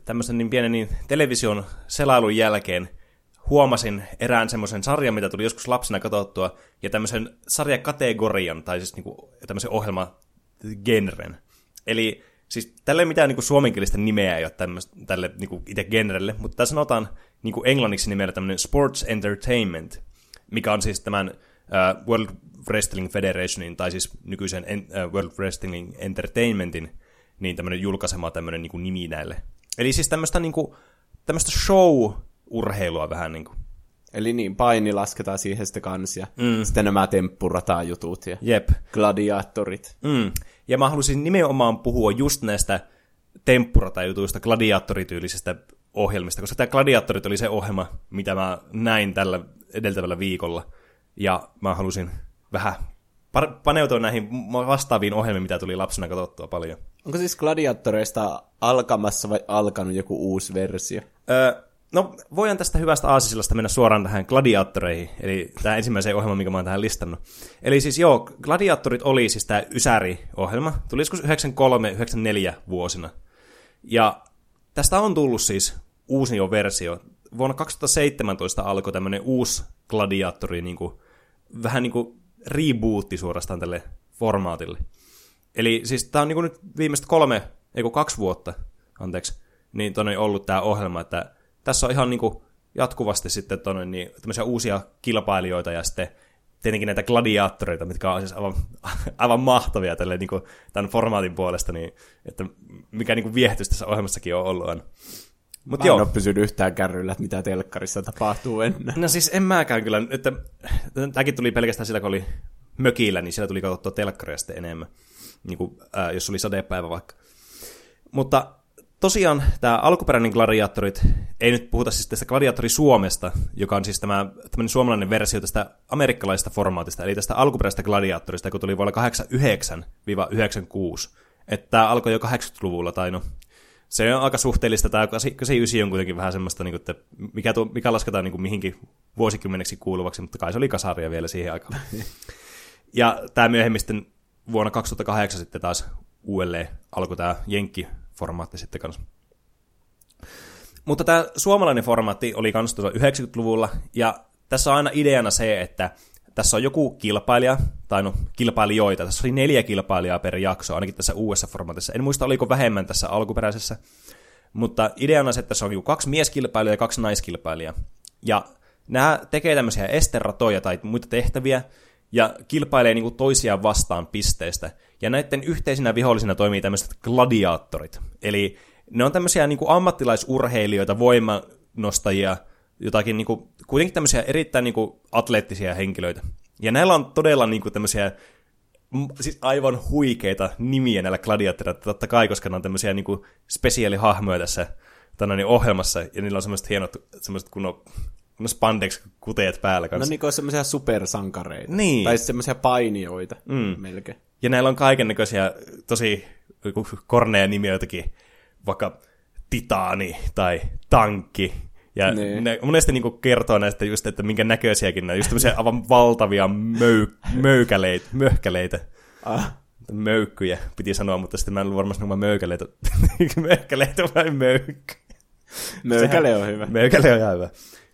tämmöisen niin pienen niin television selailun jälkeen huomasin erään semmoisen sarjan, mitä tuli joskus lapsena katsottua, ja tämmöisen sarjakategorian, tai siis niinku tämmöisen ohjelmagenren. Eli siis tällä ei mitään niinku suomenkielistä nimeä ei ole tämmöstä, tälle niinku itse genrelle, mutta tämä sanotaan niinku englanniksi nimellä tämmöinen sports entertainment, mikä on siis tämän uh, World Wrestling Federationin, tai siis nykyisen en, uh, World Wrestling Entertainmentin, niin tämmöinen julkaisema tämmöinen niinku nimi näille. Eli siis tämmöistä niinku, tämmöistä show-urheilua vähän niinku. Eli niin, paini lasketaan siihen sitten kanssa, ja mm. sitten nämä temppuratajutut ja Jep. gladiaattorit. Mm. Ja mä halusin nimenomaan puhua just näistä temppuratajutuista, gladiaattorityylisistä ohjelmista, koska tämä gladiaattorit oli se ohjelma, mitä mä näin tällä edeltävällä viikolla, ja mä halusin vähän paneutua näihin vastaaviin ohjelmiin, mitä tuli lapsena katsottua paljon. Onko siis gladiaattoreista alkamassa vai alkanut joku uusi versio? Öö, no, voidaan tästä hyvästä aasisilasta mennä suoraan tähän gladiaattoreihin, eli tämä ensimmäiseen ohjelma, minkä mä oon tähän listannut. Eli siis joo, gladiaattorit oli siis tämä Ysäri-ohjelma, tuli joskus yhdeksänkymmentäkolme yhdeksänkymmentäneljä vuosina, ja tästä on tullut siis uusi jo versio. Vuonna kaksituhattaseitsemäntoista alkoi tämmöinen uusi gladiaattori, niin kuin, vähän niin kuin rebootti suorastaan tälle formaatille. Eli siis tämä on niin kuin nyt viimeiset kolme, eikö kaksi vuotta, anteeksi, niin tuonne on ollut tämä ohjelma, että tässä on ihan niin kuin jatkuvasti sitten tuonne niin tämmöisiä uusia kilpailijoita ja sitten tietenkin näitä gladiaattoreita, mitkä on siis aivan, aivan mahtavia tälle, niin kuin, tämän formaatin puolesta, niin, että mikä niin kuin viehätys tässä ohjelmassakin on ollut on. Mut mä en joo. ole pysynyt yhtään kärryillä, että mitä telkkarissa tapahtuu ennen. No siis en mäkään kyllä. Että, tämäkin tuli pelkästään sillä, kun oli mökillä, niin siellä tuli katsottua telkkaria sitten enemmän, niin kuin, ää, jos oli sadepäivä vaikka. Mutta tosiaan tämä alkuperäinen gladiaattorit, ei nyt puhuta siis tästä gladiaattori Suomesta, joka on siis tämä suomalainen versio tästä amerikkalaisesta formaatista, eli tästä alkuperäisestä gladiaattorista, joka tuli vuonna kahdeksankymmentäyhdeksän yhdeksänkymmentäkuusi. Että tämä alkoi jo kahdeksankymmentäluvulla, tai no... Se on aika suhteellista, tämä kahdeksankymmentäyhdeksän on kuitenkin vähän semmoista, että mikä, tuo, mikä lasketaan mihinkin vuosikymmeneksi kuuluvaksi, mutta kai se oli kasaria vielä siihen aikaan. Ja tämä myöhemmin sitten vuonna kaksituhattakahdeksan sitten taas uudelleen alkoi tämä jenkkiformaatti sitten kanssa. Mutta tämä suomalainen formaatti oli kanssa tuossa yhdeksänkymmentäluvulla, ja tässä on aina ideana se, että tässä on joku kilpailija, tai no kilpailijoita, tässä oli neljä kilpailijaa per jakso, ainakin tässä uudessa formaatissa. En muista, oliko vähemmän tässä alkuperäisessä, mutta ideana se, että tässä on kaksi mieskilpailijaa ja kaksi naiskilpailijaa. Ja nämä tekee tämmöisiä esteratoja tai muita tehtäviä, ja kilpailee niinku toisiaan vastaan pisteistä. Ja näiden yhteisinä vihollisina toimii tämmöiset gladiaattorit. Eli ne on tämmöisiä niinku ammattilaisurheilijoita, voimanostajia, jotakin niinku, kuitenkin tämmöisiä erittäin niinku atleettisia henkilöitä. Ja näillä on todella niinku tämmöisiä siis aivan huikeita nimiä näillä gladiaattoreilla, totta kai, koska ne on tämmöisiä niinku spesiaalihahmoja tässä tänään ohjelmassa, ja niillä on semmoiset hienot semmoiset kunnon kun spandex-kuteet päällä kanssa. No niin kuin semmoisia supersankareita. Niin. Tai semmoisia painijoita mm. melkein. Ja näillä on kaikennäköisiä tosi korneja nimiä jotakin, vaikka titaani tai tankki. Ja niin. ne, monesti niinku kertoo näistä just, että minkä näköisiäkin nämä, just tämmöisiä aivan valtavia möy- möykäleitä, möhkäleitä, ah. möykkyjä piti sanoa, mutta sitten mä en ollut varmasti nämä möykäleitä, möhkäleitä vai möykkyjä. Möykäle on hyvä. Möykäle on ihan hyvä.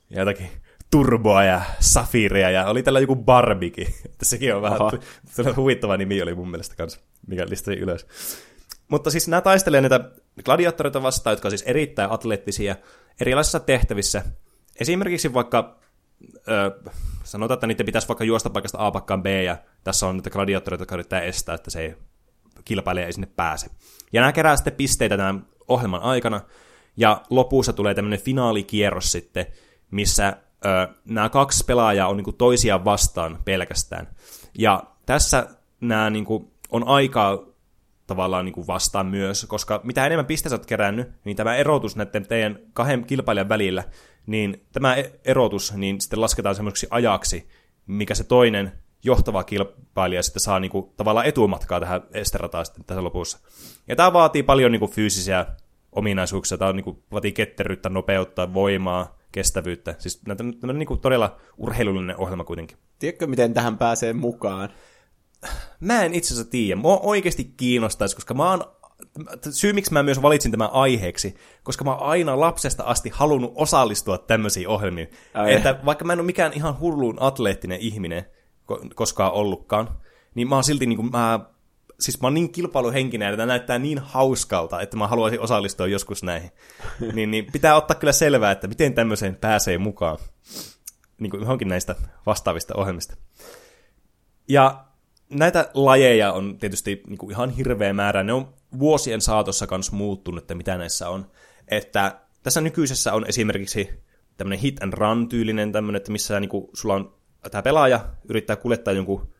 Ja jotakin Turboa ja Safiria ja oli tällä joku Barbikin. Sekin on vähän huvittava nimi oli mun mielestä kanssa, mikä listasin ylös. Mutta siis nämä taistelee näitä gladiaattoreita vastaan, jotka on siis erittäin atleettisia erilaisissa tehtävissä. Esimerkiksi vaikka, ö, sanotaan, että niitä pitäisi vaikka juosta paikasta A pakkaan B, ja tässä on näitä gladiaattoreita, jotka yrittää estää, että se ei kilpailija ei sinne pääse. Ja nämä kerää sitten pisteitä tämän ohjelman aikana, ja lopussa tulee tämmöinen finaalikierros sitten, missä ö, nämä kaksi pelaajaa on niinku toisiaan vastaan pelkästään. Ja tässä nämä niinku on aikaa tavallaan niin kuin vastaan myös, koska mitä enemmän pisteitä olet kerännyt, niin tämä erotus näiden teidän kahden kilpailijan välillä, niin tämä erotus niin sitten lasketaan semmoiseksi ajaksi, mikä se toinen johtava kilpailija sitten saa niin kuin tavallaan etumatkaa tähän esterataan sitten tässä lopussa. Ja tämä vaatii paljon niin kuin fyysisiä ominaisuuksia, tämä on, niin kuin, vaatii ketteryyttä, nopeutta, voimaa, kestävyyttä, siis tämä on niin kuin todella urheilullinen ohjelma kuitenkin. Tiedätkö, miten tähän pääsee mukaan? Mä en itse asiassa tiedä. Mua oikeasti kiinnostaisi, koska mä oon, syy miksi mä myös valitsin tämän aiheeksi, koska mä oon aina lapsesta asti halunnut osallistua tämmöisiin ohjelmiin. Ai. Että vaikka mä en ole mikään ihan hulluun atleettinen ihminen koskaan ollutkaan, niin mä oon silti niin kuin mä, siis mä oon niin kilpailuhenkinen, että tämä näyttää niin hauskalta, että mä haluaisin osallistua joskus näihin. niin, niin pitää ottaa kyllä selvää, että miten tämmöiseen pääsee mukaan. Niin kuin johonkin näistä vastaavista ohjelmista. Ja näitä lajeja on tietysti niin kuin ihan hirveä määrä. Ne on vuosien saatossa myös muuttunut, että mitä näissä on. Että tässä nykyisessä on esimerkiksi tämmöinen hit and run-tyylinen, tämmöinen, että missä niin kuin sulla on tämä pelaaja yrittää kuljettaa jonkun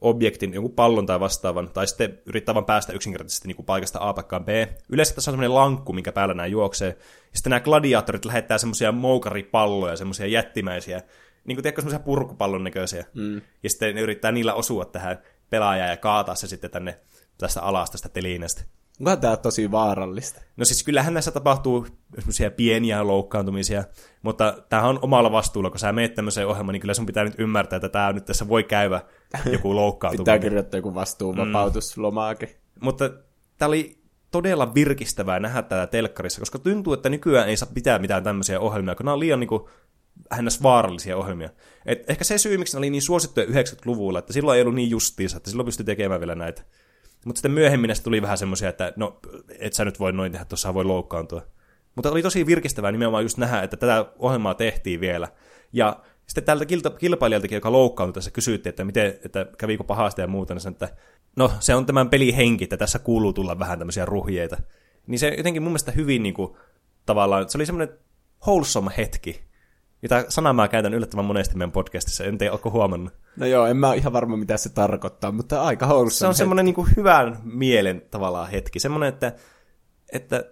objektin, jonkun pallon tai vastaavan, tai sitten yrittää vaan päästä yksinkertaisesti niin kuin paikasta A paikkaan B. Yleensä tässä on semmoinen lankku, minkä päällä nämä juoksee. Ja sitten nämä gladiaattorit lähettää semmoisia moukaripalloja, semmoisia jättimäisiä, niin kuin tiedätkö, semmoisia purkupallon näköisiä. Mm. Ja sitten ne yrittää niillä osua tähän pelaajaa ja kaataa se sitten tänne tästä alas tästä telinestä. Onkohan tämä tosi vaarallista? No siis kyllähän näissä tapahtuu semmoisia pieniä loukkaantumisia, mutta tämähän on omalla vastuulla. Kun sä meet tämmöiseen ohjelmaan, niin kyllä sun pitää nyt ymmärtää, että tämä nyt tässä voi käydä joku loukkaantuminen. Pitää kirjoittaa joku vastuunvapautuslomaake. Mm. Mutta tämä oli todella virkistävää nähdä tätä telkkarissa, koska tuntuu, että nykyään ei saa pitää mitään tämmöisiä ohjelmia, kun nämä on liian niinku hännäs vaarallisia ohjelmia. Et ehkä se syy, miksi ne oli niin suosittuja yhdeksänkymmentäluvulla, että silloin ei ollut niin justiinsa, että silloin pystyi tekemään vielä näitä. Mutta sitten myöhemmin näistä tuli vähän semmoisia, että no, et sä nyt voi noin tehdä, tuossa voi loukkaantua. Mutta oli tosi virkistävää nimenomaan just nähdä, että tätä ohjelmaa tehtiin vielä. Ja sitten tältä kilpailijaltakin, joka loukkaantui tässä, kysyttiin, että, miten, että käviikö pahasti ja muuta, niin sen, että no, se on tämän pelin henki, että tässä kuuluu tulla vähän tämmöisiä ruhjeita. Niin se jotenkin mun mielestä hyvin niin kuin, tavallaan, se oli semmoinen wholesome hetki. Ja tämä sana mä käytän yllättävän monesti meidän podcastissa, en tiedä, oletko huomannut? No joo, en mä ihan varma, mitä se tarkoittaa, mutta aika houlussa. Se on semmoinen niin kuin hyvän mielen tavallaan hetki, semmoinen, että, että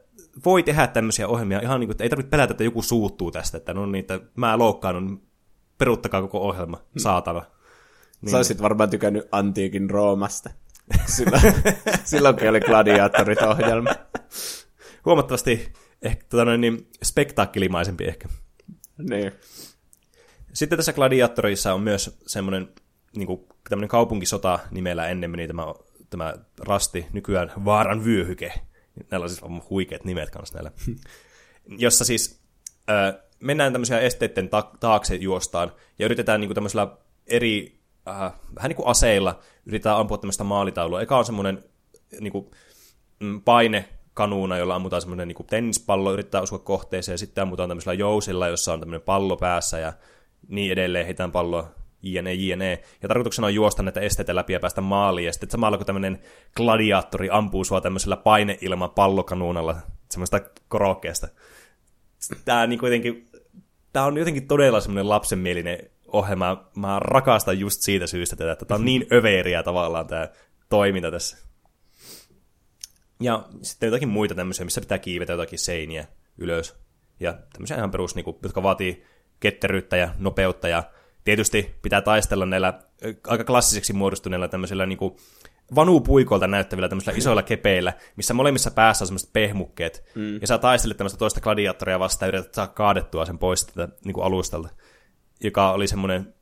voi tehdä tämmöisiä ohjelmia, ihan niin kuin, että ei tarvitse pelätä, että joku suuttuu tästä, että no niin, että mä loukkaan, peruuttakaa koko ohjelma, hmm. saatana. Niin. Sä olisit varmaan tykännyt antiikin Roomasta, silloin, silloinkin oli gladiaattorit ohjelma. Huomattavasti ehkä, tota noin, niin spektaakkelimaisempi ehkä. Niin. Sitten tässä gladiaattorissa on myös semmoinen niin kuin, tämmöinen kaupunkisota nimellä ennen meni tämä, tämä rasti, nykyään vaaran vyöhyke. Näillä on siis huikeat nimet kanssa näillä. Jossa siis äh, mennään tämmöisiä esteiden ta- taakse juostaan ja yritetään niin kuin tämmöisillä eri, äh, vähän niin kuin aseilla, yritetään ampua tämmöistä maalitaulua. Eka on semmoinen niin kuin, paine, kanuuna, jolla ammutaan semmoinen niin kuin tennispallo, yrittää osua kohteeseen, ja sitten ammutaan tämmöisellä jousilla, jossa on tämmöinen pallo päässä, ja niin edelleen heitään palloa, jne, jne. Ja tarkoituksena on juosta näitä esteitä läpi ja päästä maaliin, ja sitten samalla kun tämmöinen gladiaattori ampuu sua tämmöisellä paineilman pallokanuunalla, semmoista korokkeesta. Tämä, niin kuitenkin, tämä on jotenkin todella semmoinen lapsenmielinen ohjelma. Mä rakastan just siitä syystä tätä, että tämä on niin överiä tavallaan tämä toiminta tässä. Ja sitten jotakin muita tämmöisiä, missä pitää kiivetä jotakin seiniä ylös. Ja tämmöisiä ihan perus, niin kuin, jotka vaatii ketteryyttä ja nopeutta. Ja tietysti pitää taistella näillä aika klassiseksi muodostuneilla tämmöisillä niin kuin vanupuikolta näyttävillä tämmöisillä isoilla kepeillä, missä molemmissa päässä on semmoiset pehmukkeet. Mm. Ja sä taistelet tämmöistä toista gladiaattoria vastaan ja yrität saa kaadettua sen pois tätä niin kuin alustalta. Joka oli semmoinen,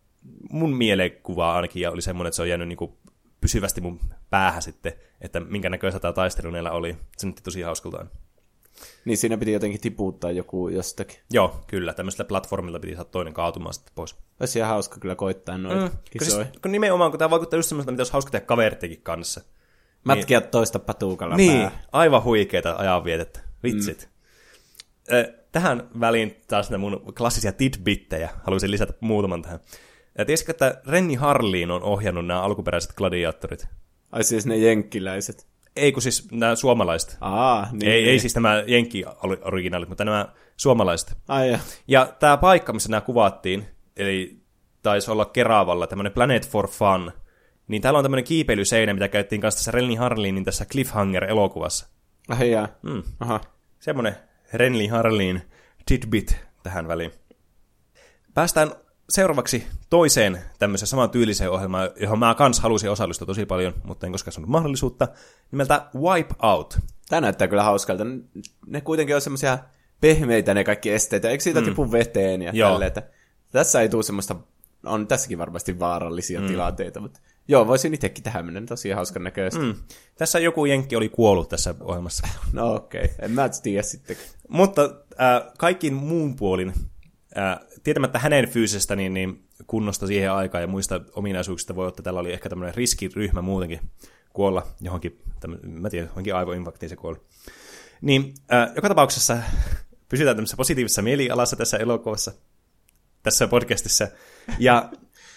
mun mielenkuva ainakin, ja oli semmoinen, että se on jäänyt niin kuin pysyvästi mun päähän sitten, että minkä näköistä tämä taistelu näillä oli. Se nyt tosi hauskaltaan. Niin siinä piti jotenkin tipuuttaa joku jostakin. Joo, kyllä. Tämmöisellä platformilla piti saada toinen kaatumaan sitten pois. Olisi ihan hauska kyllä koittaa noita mm. kisoja. Kun, siis, kun nimenomaan, kun tämä vaikuttaa just semmoista, mitä olisi hauska tehdä kaverttikin kanssa. Mätkiä niin, toista patuukalla niin, pää. Aivan huikeeta ajanvietettä. Vitsit. Mm. Tähän väliin taas näitä mun klassisia tidbittejä. Haluaisin lisätä muutaman tähän. Tiesitkö, että Renny Harlin on ohjannut nämä alkuperäiset gladiaattorit? Ai siis ne jenkkiläiset. Ei, kun siis nämä suomalaiset. Aa, niin, ei, niin. Ei siis nämä jenkki-originaalit, mutta nämä suomalaiset. Ai, ja. Ja tämä paikka, missä nämä kuvattiin, eli taisi olla Keravalla, tämmöinen Planet for Fun, niin täällä on tämmöinen kiipeilyseinä, mitä käyttiin kanssa tässä Renny Harlinin tässä Cliffhanger-elokuvassa. Ai jaa. Mm. Aha. Semmoinen Renny Harlin tidbit tähän väliin. Päästään seuraavaksi toiseen tämmöiseen saman tyyliseen ohjelmaan, johon mä kans halusin osallistua tosi paljon, mutta en koskaan saanut mahdollisuutta, nimeltä Wipe Out. Tämä näyttää kyllä hauskalta. Ne kuitenkin on semmoisia pehmeitä ne kaikki esteitä, eikö siitä mm. tipu veteen ja tälleen. Tässä ei tule semmoista, on tässäkin varmasti vaarallisia mm. tilanteita, mutta joo, voisin itsekin tähän mennä, tosi hauskan näköistä. Mm. Tässä joku jenkki oli kuollut tässä ohjelmassa. No okei, okay. En mä tiedä sitten. Mutta äh, kaikin muun puolin, Ää, tietämättä hänen fyysisestä niin, niin kunnosta siihen aikaan ja muista ominaisuuksista voi ottaa, tällä oli ehkä tämmöinen riskiryhmä muutenkin kuolla johonkin, tämmö, mä tiedän, johonkin aivoinfarktiin se kuoli. Niin, ää, joka tapauksessa pysytään tämmöisessä positiivisessa mielialassa tässä elokuvassa, tässä podcastissa, ja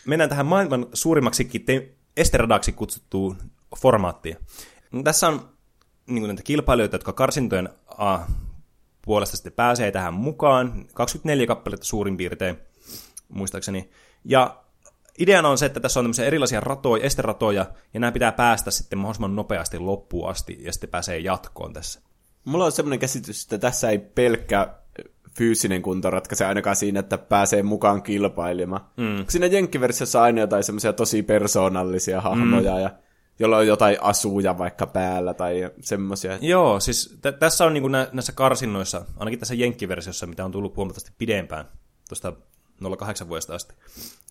mennään tähän maailman suurimmaksikin te- esteradaksi kutsuttuun formaattiin. No, tässä on niin kuin näitä kilpailijoita, jotka karsintojen a puolesta sitten pääsee tähän mukaan, kaksikymmentäneljä kappaletta suurin piirtein, muistaakseni. Ja ideana on se, että tässä on tämmöisiä erilaisia ratoja, esteratoja, ja nämä pitää päästä sitten mahdollisimman nopeasti loppuun asti, ja sitten pääsee jatkoon tässä. Mulla on semmoinen käsitys, että tässä ei pelkkä fyysinen kunto ratkaise ainakaan siinä, että pääsee mukaan kilpailemaan. Mm. Siinä jenkkiversiossa on aina jotain semmoisia tosi persoonallisia hahmoja, mm. ja jolla on jotain asuja vaikka päällä tai semmoisia. Joo, siis t- tässä on niinku nä- näissä karsinnoissa, ainakin tässä jenkkiversiossa, mitä on tullut huomattavasti pidempään, tuosta nolla kahdeksan vuodesta asti,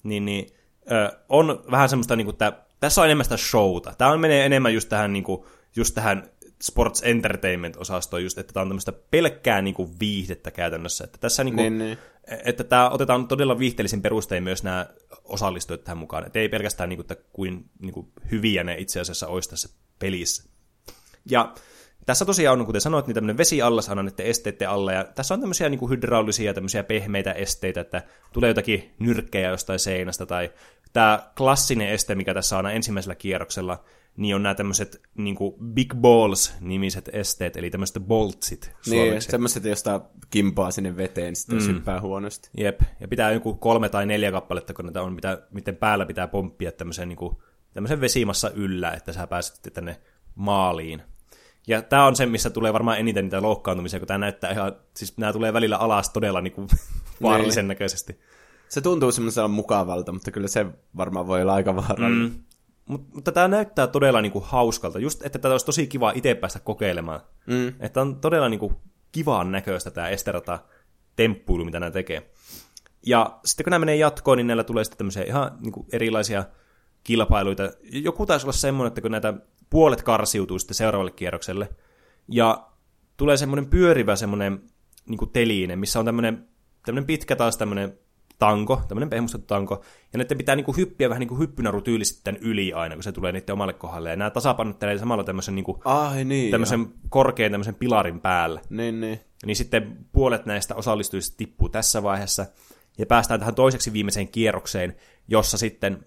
niin, niin ö, on vähän semmoista, niinku, tää, tässä on enemmän sitä showta. Tämä menee enemmän just tähän, niinku, just tähän sports entertainment-osastoon, just, että tämä on tämmöistä pelkkää niinku, viihdettä käytännössä. Että tässä niinku, niin, niin. Että tämä otetaan todella viihteellisin perustein myös nämä osallistujat tähän mukaan. Että ei pelkästään niin kuin, että kuin, niin kuin hyviä ne itse asiassa olisi tässä pelissä. Ja tässä tosiaan on, kuten sanoit, niin tämmöinen vesiallas aina näiden esteiden alla. Ja tässä on tämmöisiä niin kuin hydraulisia, tämmöisiä pehmeitä esteitä, että tulee jotakin nyrkkejä jostain seinästä. Tai tämä klassinen este, mikä tässä on ensimmäisellä kierroksella, niin on nämä tämmöiset niin kuin big balls-nimiset esteet, eli tämmöiset boltsit suomeksi. Niin, semmoiset, josta kimpaa sinne veteen, sitten mm. syppää huonosti. Jep, ja pitää joku kolme tai neljä kappaletta, kun näitä on, mitä, miten päällä pitää pomppia tämmöisen, niin kuin, tämmöisen vesimassa yllä, että sä pääset tänne maaliin. Ja tämä on se, missä tulee varmaan eniten niitä loukkaantumisia, kun tämä näyttää ihan, siis nämä tulee välillä alas todella niin kuin vaarallisen näköisesti. Se tuntuu semmoisella mukavalta, mutta kyllä se varmaan voi olla aika vaarallinen. Mm. Mutta tämä näyttää todella niinku hauskalta. Just, että tämä olisi tosi kiva itse päästä kokeilemaan. Mm. Että on todella niinku kivaan näköistä tämä esterata-temppuilu, mitä nämä tekee. Ja sitten kun nämä menee jatkoon, niin näillä tulee sitten tämmöisiä ihan niinku erilaisia kilpailuita. Joku taisi olla semmoinen, että kun näitä puolet karsiutuu sitten seuraavalle kierrokselle. Ja tulee semmoinen pyörivä semmoinen niinku teline, missä on tämmöinen pitkä taas tämmöinen tanko, tämmöinen pehmustettu tanko, ja näiden pitää niinku hyppiä vähän niinku hyppynarutyylisesti tämän yli aina, kun se tulee niiden omalle kohdalle, ja nämä tasapainottelee samalla tämmöisen, niinku, Ai, niin, tämmöisen korkean tämmöisen pilarin päällä. Niin, niin. Niin sitten puolet näistä osallistujista tippuu tässä vaiheessa, ja päästään tähän toiseksi viimeiseen kierrokseen, jossa sitten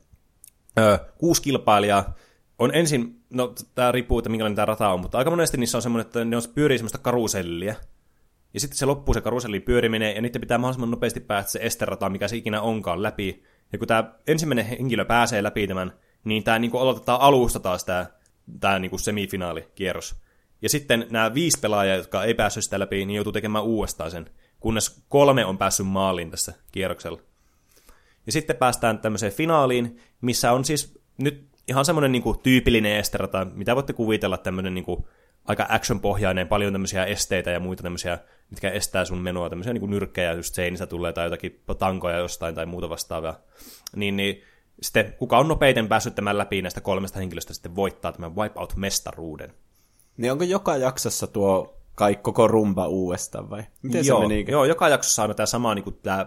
ö, kuusi kilpailijaa on ensin, no tämä riippuu, että minkälainen tämä rata on, mutta aika monesti niissä on semmoinen, että ne on pyörii semmoista karusellia, ja sitten se loppuu se karusellin pyöriminen, ja niiden pitää mahdollisimman nopeasti päästä se esterataan, mikä se ikinä onkaan, läpi. Ja kun tämä ensimmäinen henkilö pääsee läpi tämän, niin tämä niinku aloitetaan alusta taas tämä, tämä niinku semifinaalikierros. Ja sitten nämä viisi pelaajaa, jotka ei päässyt sitä läpi, niin joutuu tekemään uudestaan sen, kunnes kolme on päässyt maaliin tässä kierroksella. Ja sitten päästään tämmöiseen finaaliin, missä on siis nyt ihan semmoinen niinku tyypillinen esterata, mitä voitte kuvitella tämmöinen niinku aika action-pohjainen, paljon tämmöisiä esteitä ja muita tämmöisiä, mitkä estää sun menoa, tämmöisiä niin nyrkkejä, just seinistä tulee tai jotakin tankoja jostain tai muuta vastaavaa. Niin, niin sitten kuka on nopeiten päässyt tämän läpi näistä kolmesta henkilöstä sitten voittaa tämän Wipeout-mestaruuden. Niin onko joka jaksossa tuo Kai koko rumba uudestaan, vai? Miten joo, se meni? Joo, joka jaksossa aina tämä sama niin kuin tämä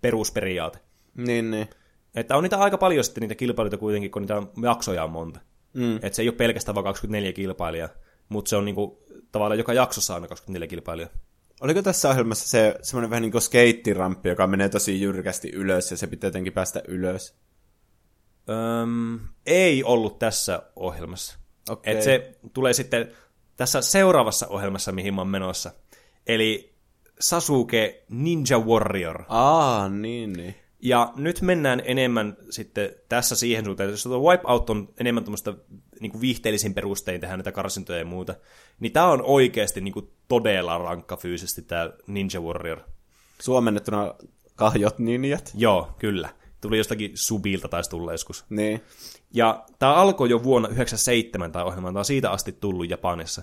perusperiaate. Niin, niin. Että on niitä aika paljon sitten niitä kilpailuita kuitenkin, kun niitä jaksoja on monta. Mm. Että se ei ole pelkästään vaan kaksikymmentäneljä kilpailijaa, mutta se on niin kuin, tavallaan joka jaksossa aina kaksikymmentäneljä kilpailijaa. Oliko tässä ohjelmassa se semmoinen vähän niin kuin skeittiramppi, joka menee tosi jyrkästi ylös ja se pitää jotenkin päästä ylös? Öm, ei ollut tässä ohjelmassa. Okay. Että se tulee sitten tässä seuraavassa ohjelmassa, mihin mä oon menossa. Eli Sasuke Ninja Warrior. Aa, niin, niin. Ja nyt mennään enemmän sitten tässä siihen suuntaan, että jos tuo Wipeout on enemmän tuommoista niin viihteellisin perustein tehdä näitä karsintoja ja muuta, niin tämä on oikeasti niin kuin todella rankka fyysisesti tämä Ninja Warrior. Suomennettuna kahjot ninjat. Joo, kyllä. Tuli jostakin Subilta taisi tulla joskus. Niin. Ja tämä alkoi jo vuonna yhdeksänkymmentäseitsemän tämä ohjelma, tämä on siitä asti tullut Japanissa.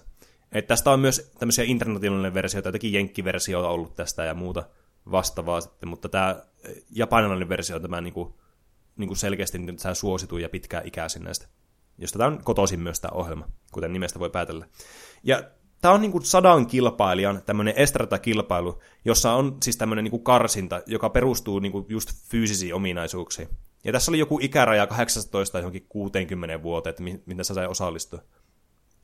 Et tästä on myös tämmöisiä internationaalinen versioita, jotakin jenkkiversioita on ollut tästä ja muuta vastaavaa sitten, mutta tämä japanilainen versio on tämä niinku, niinku selkeästi tämä suosituin ja pitkään ikäisin näistä, josta tämä on kotoisin myös tämä ohjelma, kuten nimestä voi päätellä. Ja tämä on niinku sadan kilpailijan tämmöinen estratakilpailu, jossa on siis tämmöinen niinku karsinta, joka perustuu niinku just fyysisiin ominaisuuksiin. Ja tässä oli joku ikäraja kahdeksantoista johonkin kuuteenkymmeneen vuoteen, että mi- mitä sä sai osallistua.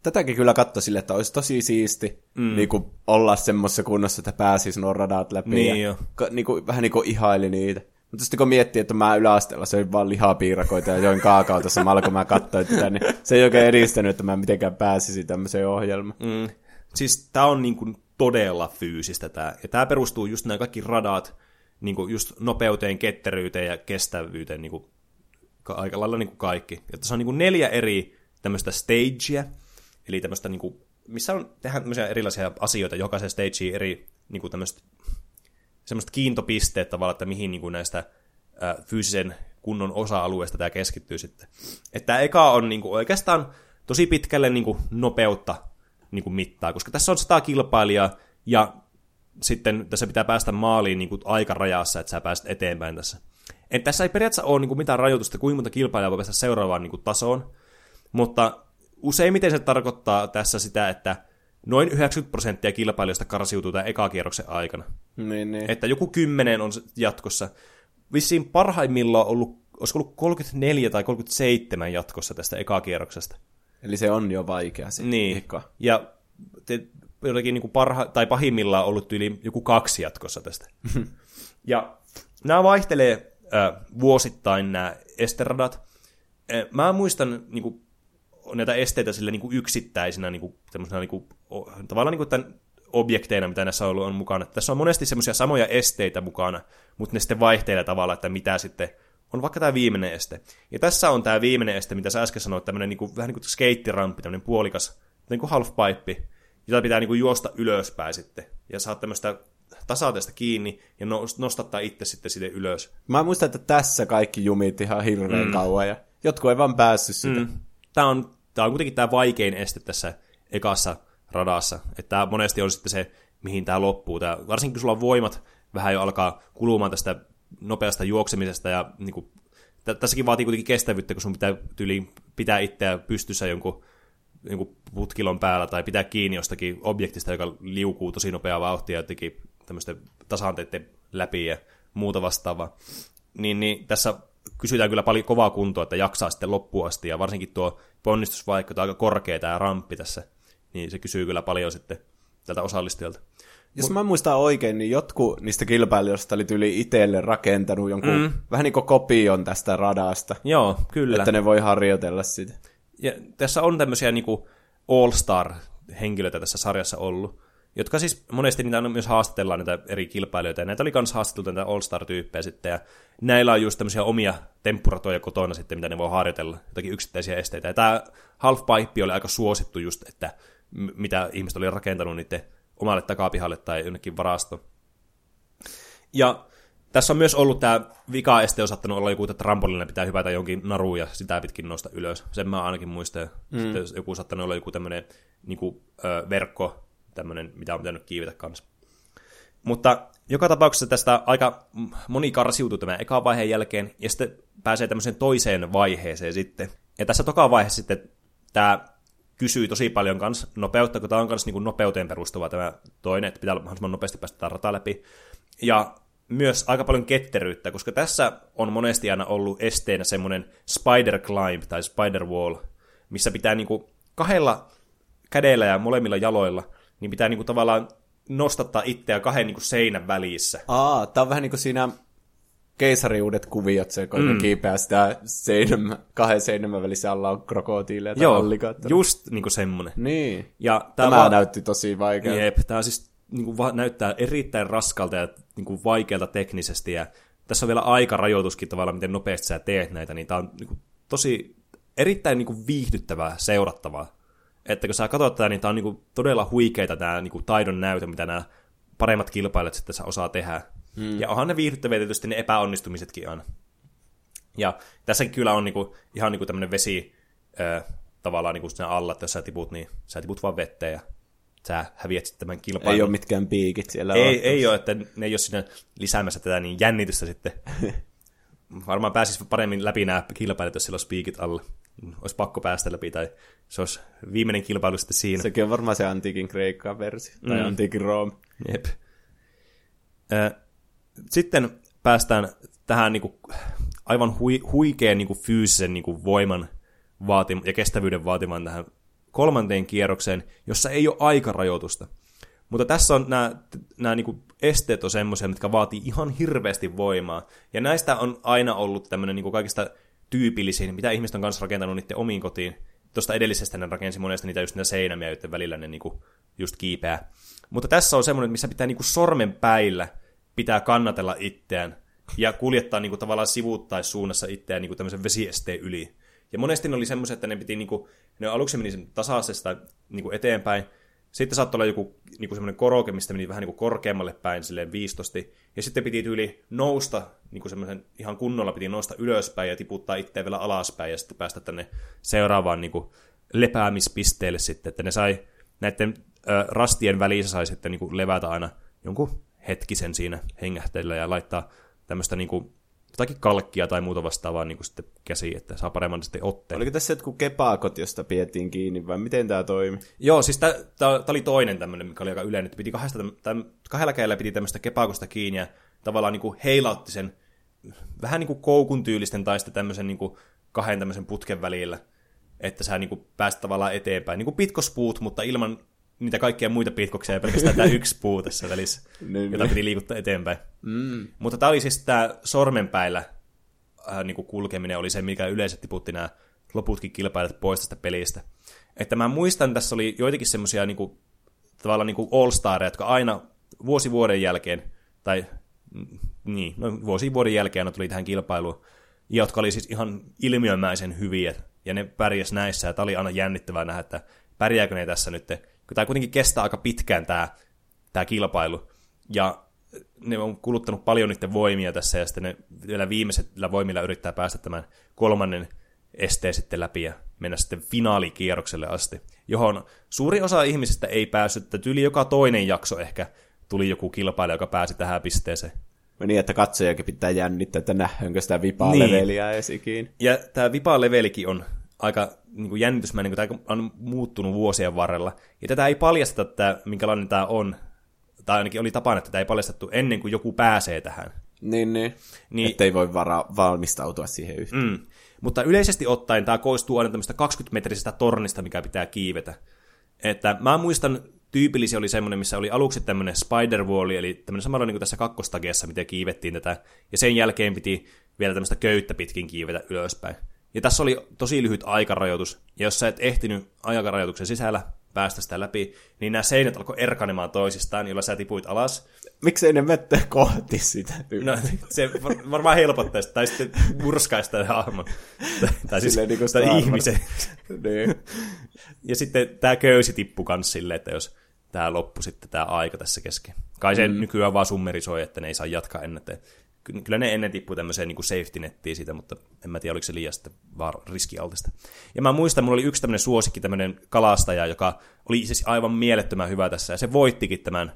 Tätäkin kyllä katsoi sille, että olisi tosi siisti mm. niin kuin olla semmoisessa kunnossa, että pääsisi nuo radat läpi. Niin ja ka- niin kuin, vähän niin kuin ihaili niitä. Mutta sitten kun miettii, että mä yläasteella söin vaan lihapiirakoita ja join kaakao tässä samalla, kun mä katsoin tätä, niin se ei oikein edistänyt, että mä mitenkään pääsisin tämmöiseen ohjelmaan. Mm. Siis tää on niin kuin todella fyysistä tää. Ja tää perustuu just nämä kaikki radat, niin kuin just nopeuteen, ketteryyteen ja kestävyyteen niin kuin ka- aika lailla niin kuin kaikki. Ja tässä on niin kuin neljä eri tämmöistä stagea. Eli tämmöistä, niin kuin, missä on, tehdään tämmöisiä erilaisia asioita, jokaisen stageen eri niin kuin tämmöiset semmoiset kiintopisteet tavallaan, että mihin niin kuin näistä ä, fyysisen kunnon osa-alueista tämä keskittyy sitten. Että tämä eka on niin kuin, oikeastaan tosi pitkälle niin kuin, nopeutta niin kuin, mittaa, koska tässä on sata kilpailijaa ja sitten tässä pitää päästä maaliin niin kuin, aikarajassa, että sä pääset eteenpäin tässä. Et tässä ei periaatteessa ole niin kuin, mitään rajoitusta, kuinka monta kilpailijaa voi päästä seuraavaan niin kuin, tasoon, mutta useimmiten se tarkoittaa tässä sitä, että noin yhdeksänkymmentä prosenttia kilpailijoista karsiutuu tämän ekakierroksen aikana. Niin, niin. Että joku kymmenen on jatkossa. Vissiin parhaimmillaan on ollut, olisiko ollut kolmekymmentäneljä tai kolmekymmentäseitsemän jatkossa tästä ekakierroksesta. Eli se on jo vaikea sitten. Niin. Eka. Ja te, jotenkin niin kuin parha, tai pahimmillaan on ollut yli joku kaksi jatkossa tästä. Ja nämä vaihtelee äh, vuosittain nämä esteradat. Äh, mä muistan niin kuin näitä esteitä sillä niin kuin yksittäisinä niin kuin, niin kuin, tavallaan niin kuin tämän objekteina, mitä näissä on ollut, on mukana. Tässä on monesti semmoisia samoja esteitä mukana, mutta ne sitten vaihtelee tavalla, että mitä sitten on vaikka tämä viimeinen este. Ja tässä on tämä viimeinen este, mitä sä äsken sanoit, tämmöinen niin kuin, vähän niin kuin skeittirampi, tämmöinen puolikas, niin kuin halfpipe, jota pitää niin kuin juosta ylöspäin sitten. Ja saat tämmöistä tasateesta kiinni ja nostattaa itse sitten sille ylös. Mä muistan, että tässä kaikki jumit ihan hirveän mm. kauan ja jotkut ei vaan päässyt sitä. Mm. Tämä on, tämä on kuitenkin tämä vaikein este tässä ekassa radassa. Että tämä monesti on sitten se, mihin tämä loppuu. Tämä, varsinkin kun sulla on voimat vähän jo alkaa kulumaan tästä nopeasta juoksemisesta. Ja niin kuin, t- tässäkin vaatii kuitenkin kestävyyttä, kun sun pitää tyyliin pitää itseä pystyssä jonkun, jonkun putkilon päällä tai pitää kiinni jostakin objektista, joka liukuu tosi nopeaa vauhtia jotenkin tämmöisten tasanteiden läpi ja muuta vastaavaa. Niin, niin tässä kysytään kyllä paljon kovaa kuntoa, että jaksaa sitten loppuun asti, ja varsinkin tuo ponnistusvaikka, tämä on aika korkea tämä ramppi tässä, niin se kysyy kyllä paljon sitten tältä osallistujalta. Jos Mut... mä muistan oikein, niin jotkut niistä kilpailijoista oli tyyli itselle rakentanut jonkun mm. vähän niin kuin kopion tästä radasta. Joo, kyllä. Että ne voi harjoitella sitä. Ja tässä on tämmöisiä niin kuin all-star-henkilöitä tässä sarjassa ollut, jotka siis monesti niitä myös haastatellaan näitä eri kilpailijoita, ja näitä oli myös haastateltu näitä all-star-tyyppejä sitten, ja näillä on just tämmöisiä omia temppuratoja kotona sitten, mitä ne voi harjoitella, jotakin yksittäisiä esteitä, ja tämä halfpipe oli aika suosittu just, että mitä ihmiset oli rakentanut niiden omalle takapihalle tai jonnekin varastoon. Ja tässä on myös ollut tämä vika-este on saattanut olla joku, että trampolina pitää hypätä jonkin naruun ja sitä pitkin nousta ylös, sen mä ainakin muistan, mm. sitten joku on saattanut olla joku tämmöinen niin kuin, ö, verkko, tämmöinen, mitä on pitänyt kiivetä kanssa. Mutta joka tapauksessa tästä aika moni karsiutuu tämän ekan vaiheen jälkeen, ja sitten pääsee tämmöiseen toiseen vaiheeseen sitten. Ja tässä toka vaiheessa sitten tämä kysyy tosi paljon kans nopeutta, kun tämä on kans niin kuin nopeuteen perustuva tämä toinen, että pitää mahdollisimman nopeasti päästä tämä rata läpi. Ja myös aika paljon ketteryyttä, koska tässä on monesti aina ollut esteenä semmoinen spider climb tai spider wall, missä pitää niin kuin kahdella kädellä ja molemmilla jaloilla, niin pitää niin kuin tavallaan nostattaa itseä kahden niin kuin seinän välissä. Aa, tää on vähän niin kuin siinä keisariuudet kuviot, se kun mm. kiipeää sitä seinämä, kahden seinämän välissä alla on krokotiileja tai allikaattoria. Joo, just niin kuin semmoinen. Niin. Ja tämä tämä va- näytti tosi vaikealta. Jep, tämä siis niin kuin va- näyttää erittäin raskalta ja niin kuin vaikealta teknisesti. Ja tässä on vielä aikarajoituskin tavallaan, miten nopeasti sä teet näitä, niin tämä on niin kuin tosi erittäin niin kuin viihdyttävää, seurattavaa. Että kun sä katsot tätä, niin tämä on niin kuin todella huikeita tämä niin kuin taidon näytö, mitä nämä paremmat kilpailijat sitten osaa tehdä. Hmm. Ja onhan ne viihdyttäviä tietysti ne epäonnistumisetkin aina. Ja tässäkin kyllä on niinku, ihan niinku tämmöinen vesi ö, tavallaan niinku siinä alla, että jos sä tiput, niin sä tiput vaan vetteen ja sä häviät sitten tämän kilpailun. Ei ole mitkään piikit siellä. Ei, ei ole, että ne ei ole siinä lisäämässä tätä niin jännitystä sitten. Varmaan pääsis paremmin läpi nämä kilpailijat, jos siellä olisi piikit alla. Olisi pakko päästä läpi tai se olisi viimeinen kilpailu sitten siinä. Sekin on varmaan se antiikin Kreikkaan versio tai mm. antiikin Rooma. Jep. Ö, Sitten päästään tähän niin kuin aivan hui, huikean niin kuin fyysisen niin kuin voiman vaatima, ja kestävyyden vaatimaan tähän kolmanteen kierrokseen, jossa ei ole aikarajoitusta. Mutta tässä on nämä, nämä niin kuin esteet on semmoisia, mitkä vaatii ihan hirveästi voimaa. Ja näistä on aina ollut tämmöinen niin kuin kaikista tyypillisin, mitä ihmiset on kanssa rakentanut niiden omiin kotiin. Tuosta edellisestä ne rakensi monesti niitä just niitä seinämiä, joiden välillä ne niin kuin just kiipeää. Mutta tässä on semmoinen, missä pitää niin kuin sormen päillä pitää kannatella itseään ja kuljettaa niinku tavallaan sivuuttaissuunnassa itseään niinku tämmöisen vesiesteen yli. Ja monesti ne oli semmoisia, että ne piti niinku, ne aluksi meni tasaisesti niinku eteenpäin, sitten saattoi olla joku niinku semmoinen koroke, mistä meni vähän niinku korkeammalle päin, silleen viistosti, ja sitten piti tyyli nousta, niinku semmoisen ihan kunnolla piti nousta ylöspäin ja tiputtaa itseään vielä alaspäin ja sitten päästä tänne seuraavaan niinku lepäämispisteelle sitten, että ne sai näiden ö, rastien välissä sai sitten niinku levätä aina jonkun hetkisen siinä hengähteillä ja laittaa tämmöistä niinku, jotakin kalkkia tai muuta vastaavaa niinku sitten käsiin, että saa paremman sitten otteen. Oliko tässä jotkut kepaakot, josta pidettiin kiinni, vai miten tämä toimi? Joo, siis tämä oli toinen tämmöinen, mikä oli aika yleinen. Piti kahdesta, täm, kahdella kädellä piti tämmöistä kepakosta kiinni ja tavallaan niinku heilautti sen vähän niinku koukun tyylisten tai sitten tämmöisen niinku kahden tämmöisen putken välillä, että sä niinku pääsit tavallaan eteenpäin. Niinku pitkospuut, mutta ilman niitä kaikkia muita pitkoksia ja pelkästään tämä yksi puu tässä välissä, jota piti liikuttaa eteenpäin. Mm. Mutta tämä oli siis tämä sormenpäillä äh, niinku kulkeminen oli se, mikä yleensä tiputti nämä loputkin kilpailijat pois tästä pelistä. Että mä muistan, tässä oli joitakin semmoisia niinku, tavallaan niinku all-stareja, jotka aina vuosi vuoden jälkeen, tai niin, noin vuosi vuoden jälkeen aina tuli tähän kilpailuun, jotka oli siis ihan ilmiömäisen hyviä, ja ne pärjäs näissä, ja tämä oli aina jännittävää nähdä, että pärjääkö ne tässä nyt. Tämä kuitenkin kestää aika pitkään tämä, tämä kilpailu, ja ne on kuluttanut paljon niiden voimia tässä, ja sitten ne vielä viimeisellä voimilla yrittää päästä tämän kolmannen esteen sitten läpi ja mennä sitten finaalikierrokselle asti, johon suuri osa ihmisistä ei päässyt, että yli joka toinen jakso ehkä tuli joku kilpailija, joka pääsi tähän pisteeseen. No niin, että katsojakin pitää jännittää, että nähdäänkö sitä vipaleveliä niin esikin. Ja tämä vipalevelikin on aika niin jännitysmäinen, kun tämä on muuttunut vuosien varrella. Ja tätä ei paljasteta, että minkälainen tämä on. Tai ainakin oli tapana, että tätä ei paljastettu ennen kuin joku pääsee tähän. Niin, niin. niin että ei voi vara- valmistautua siihen yhtään. Mm. Mutta yleisesti ottaen tämä koostuu aina tämmöistä kaksikymmentämetrisestä tornista, mikä pitää kiivetä. Että mä muistan, tyypillisiä oli semmoinen, missä oli aluksi tämmöinen spider-wall, eli tämmöinen samalla niin kuin tässä kakkostageessa, miten kiivettiin tätä. Ja sen jälkeen piti vielä tämmöistä köyttä pitkin kiivetä ylöspäin. Ja tässä oli tosi lyhyt aikarajoitus, ja jos sä et ehtinyt aikarajoituksen sisällä päästä sitä läpi, niin nämä seinät alkoi erkanemaan toisistaan, jolla sä tipuit alas. Miksei ne mettä kohti sitä? No, se varmaan helpottaisi, tai sitten murskaisi tämän hahmon, tai siis niin tämän ihmisen. Niin. Ja sitten tämä köysi tippui kans silleen, että jos tämä loppui sitten tämä aika tässä kesken. Kai se mm. nykyään vaan summerisoi, että ne ei saa jatkaa ennen. Kyllä ne ennen tippui tämmöiseen niin kuin safety-nettiin siitä, mutta en mä tiedä, oliko se liian sitten vaan riskialtista. Ja mä muistan, mulla oli yksi tämmöinen suosikki, tämmöinen kalastaja, joka oli siis aivan mielettömän hyvä tässä, ja se voittikin tämän.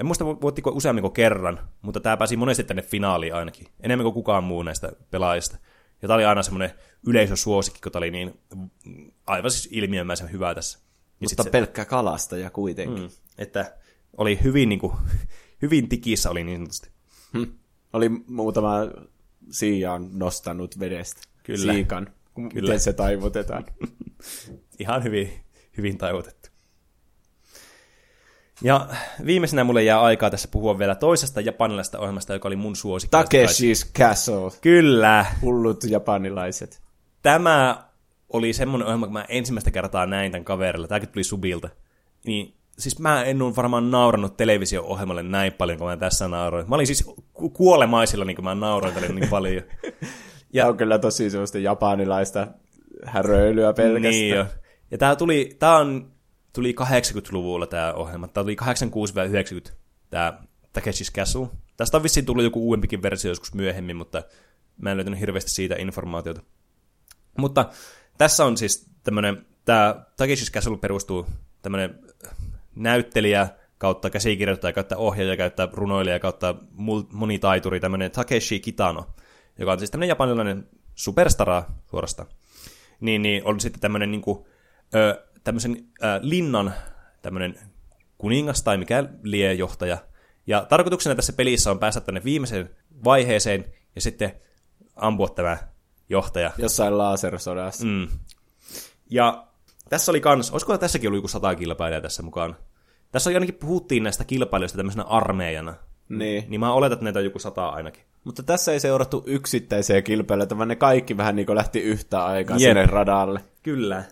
En muista, voittiko useammin kuin kerran, mutta tämä pääsi monesti tänne finaaliin ainakin, enemmän kuin kukaan muu näistä pelaajista. Ja tämä oli aina semmoinen yleisösuosikki, kun tämä oli niin aivan siis ilmiömäisen hyvää tässä. Ja mutta se, pelkkä kalastaja kuitenkin. Mm, että oli hyvin, niin kuin, hyvin tikissä oli niin sanotusti. Hmm. Oli muutama siijaan nostanut vedestä. Kyllä. Siikan. Kyllä. Miten se taivutetaan. Ihan hyvin, hyvin taivutettu. Ja viimeisenä mulle jää aikaa tässä puhua vielä toisesta japanilaisesta ohjelmasta, joka oli mun suosikki. Takeshi's Castle. Kyllä. Hullut japanilaiset. Tämä oli semmoinen ohjelma, kun mä ensimmäistä kertaa näin tämän kaverilla. Tämäkin tuli Subilta. Niin, siis mä en ole varmaan naurannut televisio-ohjelmalle näin paljon, kuin mä tässä nauroin. Mä olin siis kuolemaisilla, niin kuin mä nauroin tälle niin paljon. Ja tämä on kyllä tosi semmoista japanilaista häröilyä pelkästään. Niin jo. Ja tämä tuli, tämä on... Tuli kahdeksankymmentäluvulla tämä ohjelma. Tämä tuli kahdeksankymmentäkuusi yhdeksänkymmentä tämä Takeshi's Castle. Tästä on vissiin tullut joku uudempikin versio joskus myöhemmin, mutta mä en löytänyt hirveästi siitä informaatiota. Mutta tässä on siis tämmöinen, tämä Takeshi's Castle perustuu tämmöinen näyttelijä kautta käsikirjoittaja, kautta ohjaaja, kautta runoilija, kautta monitaituri, tämmöinen Takeshi Kitano, joka on siis tämmöinen japanilainen superstara suorastaan. Niin, niin on sitten tämmöinen niinku... Ö, tämmöisen äh, linnan tämmöinen kuningas tai mikä liejohtaja. Ja tarkoituksena tässä pelissä on päästä tänne viimeiseen vaiheeseen ja sitten ampua tämä johtaja. Jossain lasersodassa. Mm. Ja tässä oli kans, olisiko tässäkin ollut joku sata kilpailijaa tässä mukaan? Tässä ainakin puhuttiin näistä kilpailijoista tämmöisenä armeijana. Niin. Niin mä oletan, että näitä on joku sata ainakin. Mutta tässä ei seurattu yksittäisiä kilpailijoita, vaan ne kaikki vähän niin kuin lähti yhtä aikaa sinne radalle. Kyllä.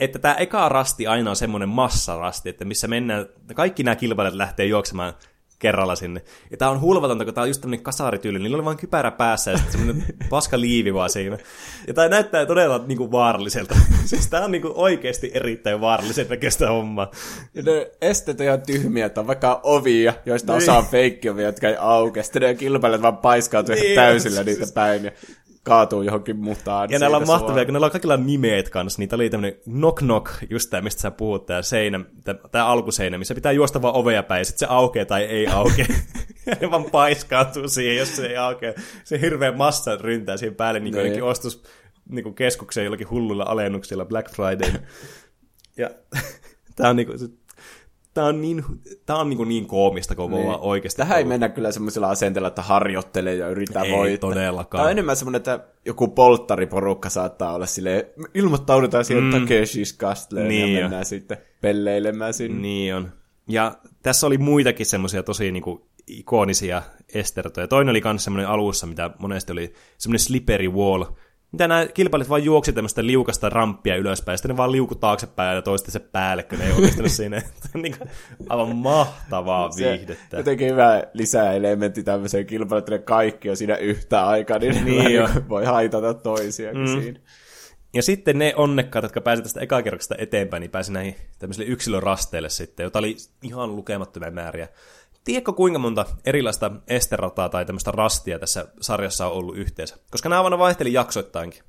Että tämä eka rasti aina on semmoinen massarasti, että missä mennään, kaikki nämä kilpailijat lähtee juoksemaan kerralla sinne. Ja tämä on hulvatonta, kun tämä on just tämmöinen kasarityyli, niillä oli vain kypärä päässä ja sitten semmoinen paska liivi vaan siinä. Ja tämä näyttää todella niinku vaaralliselta. Siis tämä on niinku oikeasti erittäin vaarallisen näköistä hommaa. Ja ne esteet on ihan tyhmiä, että on vaikka ovia, joista niin. Osa on feikkiovia, jotka ei aukea. Sitten ne kilpailijat vaan paiskautuu niin. Täysillä niitä päin ja... kaatuu johonkin mutaan. Ja näillä on mahtavia, suoraan. Kun näillä on kaikilla nimeet kanssa, niin tää oli tämmönen knock knock, just tää, mistä sä puhut, tää seinä, tää, tää alkuseinä, missä pitää juosta vaan ovea päin, ja sit se aukeaa tai ei aukea. Ja vaan paiskautuu siihen, jos se ei aukea. Se hirveä massa ryntää siihen päälle, niin kuin jokin ostus niin kuin keskukseen jollakin hullulla alennuksilla, Black Friday. Ja tää on niinku... Tämä on niin, tää on niin, niin koomista, kun niin. Ollaan oikeasti. Tähän ei mennä kyllä semmoisella asenteella, että harjoittelee ja yrittää voittaa. Ei todellakaan. Tämä on enemmän semmoinen, että joku polttariporukka saattaa olla silleen, ilmoittaudutaan siihen mm. Takeshi's Castleen niin ja mennään on. Sitten pelleilemään sinne. Niin on. Ja tässä oli muitakin semmoisia tosi niin kuin ikonisia estertoja. Toinen oli myös semmoinen alussa, mitä monesti oli semmoinen slippery wall, mitä nämä kilpailijat vaan juoksi tämmöistä liukasta ramppia ylöspäin, sitten ne vaan liuku taaksepäin ja toistensa päälle, kun ne ei oikeastaan siinä. Niin aivan mahtavaa viihdettä. Se jotenkin hyvä lisäelementti tämmöiseen kilpailuun, että ne kaikki on siinä yhtä aikaa, niin, niin ne voi haitata toisiakin mm. siinä. Ja sitten ne onnekkaat, jotka pääsivät tästä ekakerroksesta eteenpäin, niin pääsivät näihin tämmöisille yksilörasteille sitten, jota oli ihan lukemattomia määriä. Tiedätkö kuinka monta erilaista esterataa tai tämmöistä rastia tässä sarjassa on ollut yhteensä? Koska nämä aina vaihteli jaksoittainkin.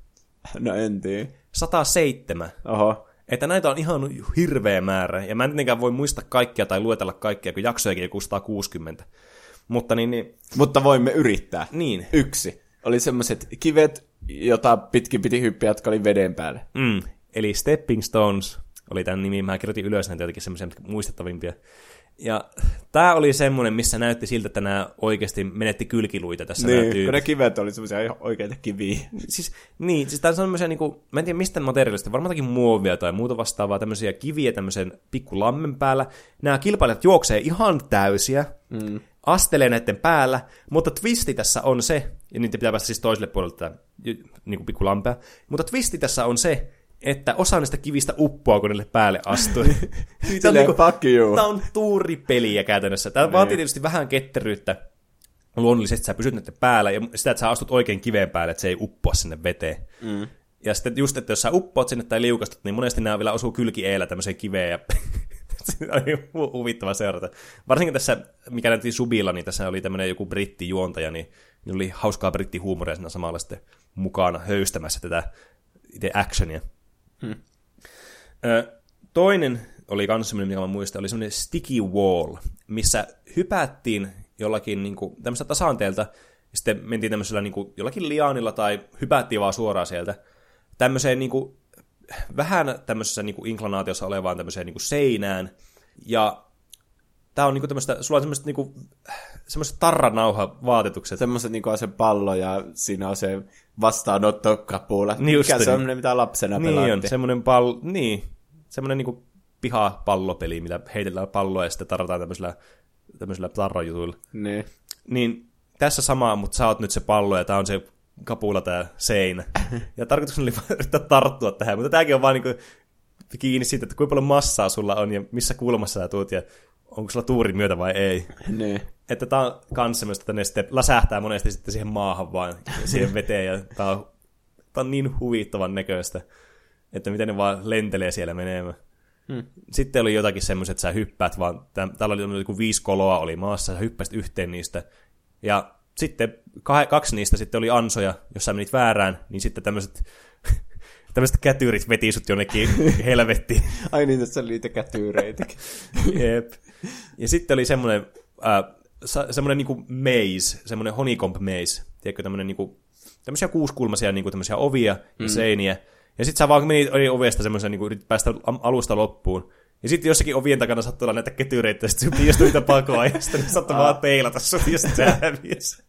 No en tiedä. sata seitsemän. Oho. Että näitä on ihan hirveä määrä. Ja mä en tietenkään voi muistaa kaikkia tai luetella kaikkia, kun jaksojakin joku sata kuusikymmentä. Mutta, niin, niin... Mutta voimme yrittää. Niin. Yksi. Oli semmoiset kivet, jota pitkin piti hyppiä, jotka oli veden päälle. Mm. Eli Stepping Stones oli tämän nimi. Mä kirjoitin ylös näitä jotenkin semmoisia muistettavimpia. Ja tää oli semmoinen, missä näytti siltä, että nämä oikeasti menetti kylkiluita tässä. Niin, kun ne kivet oli semmoisia ihan oikeita kiviä. Siis, niin, siis tää on semmoisia, niin kuin, mä en tiedä mistä materiaalista, varmaankin muovia tai muuta vastaavaa, tämmöisiä kiviä tämmöisen pikkulammen päällä. Nämä kilpailijat juoksee ihan täysiä, mm. astelee näiden päällä, mutta twisti tässä on se, ja niitä pitää päästä siis toiselle puolelle tätä niin pikkulampea, mutta twisti tässä on se, että osa näistä kivistä uppoaa, kun niille päälle astuu. Tämä on, niinku, on tuuripeliä käytännössä. Tämä niin. Vaatii tietysti vähän ketteryyttä. Luonnollisesti sä pysyt näiden päällä ja sitä, että sä astut oikein kiveen päälle, että se ei uppoa sinne veteen. Mm. Ja sitten just, että jos sä uppoat sinne tai liukastut, niin monesti nämä vielä osuu kylki-eellä tämmöiseen kiveen. Ja se oli huvittava seurata. Varsinkin tässä, mikä näytti Subilla, niin tässä oli tämmöinen joku brittijuontaja, niin oli hauskaa brittihuumoria siinä samalla sitten mukana höystämässä tätä itse actionia. Hmm. Ö, toinen oli kans semmoinen, mikä mä muistan, oli semmoinen sticky wall, missä hypättiin jollakin niin kuin, tämmöistä tasanteelta, ja sitten mentiin tämmöisellä niin kuin, jollakin liaanilla tai hypättiin vaan suoraan sieltä tämmöiseen niin kuin, vähän tämmöisessä niin kuin inklinaatiossa olevaan tämmöiseen niin kuin seinään. Ja tää on niin kuin tämmöistä, sulla on semmoiset niin kuin, semmoiset tarranauha-vaatetukset. Semmoiset niin kuin on se pallo ja siinä on se vastaanottokapuula. Niin mikä se on, mitä lapsena niin pelaatti. Niin on, semmoinen pallo, niin, semmoinen niin kuin pihapallopeli, mitä heitellään palloa ja sitten tarrataan tämmöisellä, tämmöisellä tarrajutuilla. Niin. Niin tässä samaa, mutta sä oot nyt se pallo ja tää on se kapuilla tää seinä. Ja tarkoituksena oli yrittää tarttua tähän, mutta tääkin on vaan niinku kiinni siitä, että kuinka paljon massaa sulla on ja missä kulmassa sä tuut ja onko sulla tuurin myötä vai ei. Niin. Että tää on kans semmoista, että ne sitten läsähtää monesti sitten siihen maahan vaan, siihen veteen ja tää on, tää on niin huvittavan näköistä, että miten ne vaan lentelee siellä menemään. Hmm. Sitten oli jotakin semmoiset, että sä hyppäät vaan, täällä oli joku viisi koloa oli maassa, sä hyppäsit yhteen niistä ja sitten kaksi niistä sitten oli ansoja, jos sä menit väärään, niin sitten tämmöiset tämmöiset kätyyrit veti sut jonnekin helvettiin. Ai niin, tässä oli niitä kätyyreitäkin. Jep. Ja sitten oli semmoinen äh, semmoinen niinku maze, semmoinen honeycomb maze, tiedätkö, tämmöinen niinku, tämmöisiä kuuskulmaisia niinku tämmöisiä ovia ja mm. seiniä. Ja sitten sä vaan menit ovesta semmoisen, niinku yritit päästä alusta loppuun. Ja sitten jossakin ovien takana sattui olla näitä ketyreitä, ja sitten piiastui niitä pakoa, ja sitten sattui vaan peilata sut, ja sitten sä häviäs.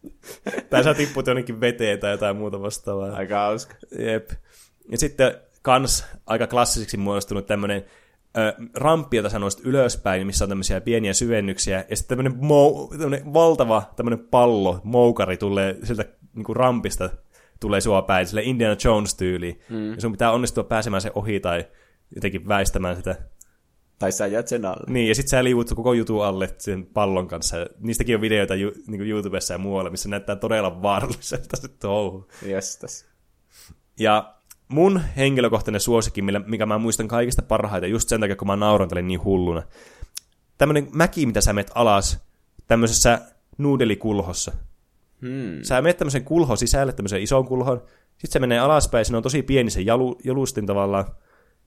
Tai sä tipput jonnekin veteen tai jotain muuta vastaavaa. Aika hauska. Jep. Ja sitten kans aika klassisiksi muodostunut tämmönen ramppi, jota sä nousit ylöspäin, missä on tämmöisiä pieniä syvennyksiä, ja sitten tämmönen, mou- tämmönen valtava tämmönen pallo, moukari, tulee sieltä niinku rampista, tulee sua päin, silleen Indiana Jones-tyyliin. Mm. Ja sun pitää onnistua pääsemään sen ohi, tai jotenkin väistämään sitä. Tai sä jäät sen alle. Niin, ja sit sä liivut koko jutun alle sen pallon kanssa. Niistäkin on videoita ju- niin YouTubessa ja muualla, missä näyttää todella vaaralliselta se touhu. Jestas. Ja mun henkilökohtainen suosikin, mikä mä muistan kaikista parhaita, just sen takia, kun mä naurantelin niin hulluna. Tämmönen mäki, mitä sä menet alas tämmöisessä nuudelikulhossa. Hmm. Sä menet tämmöisen kulhon sisälle, tämmöisen ison kulhon. Sit se menee alaspäin, siinä on tosi pieni se jalu, jalustin tavallaan.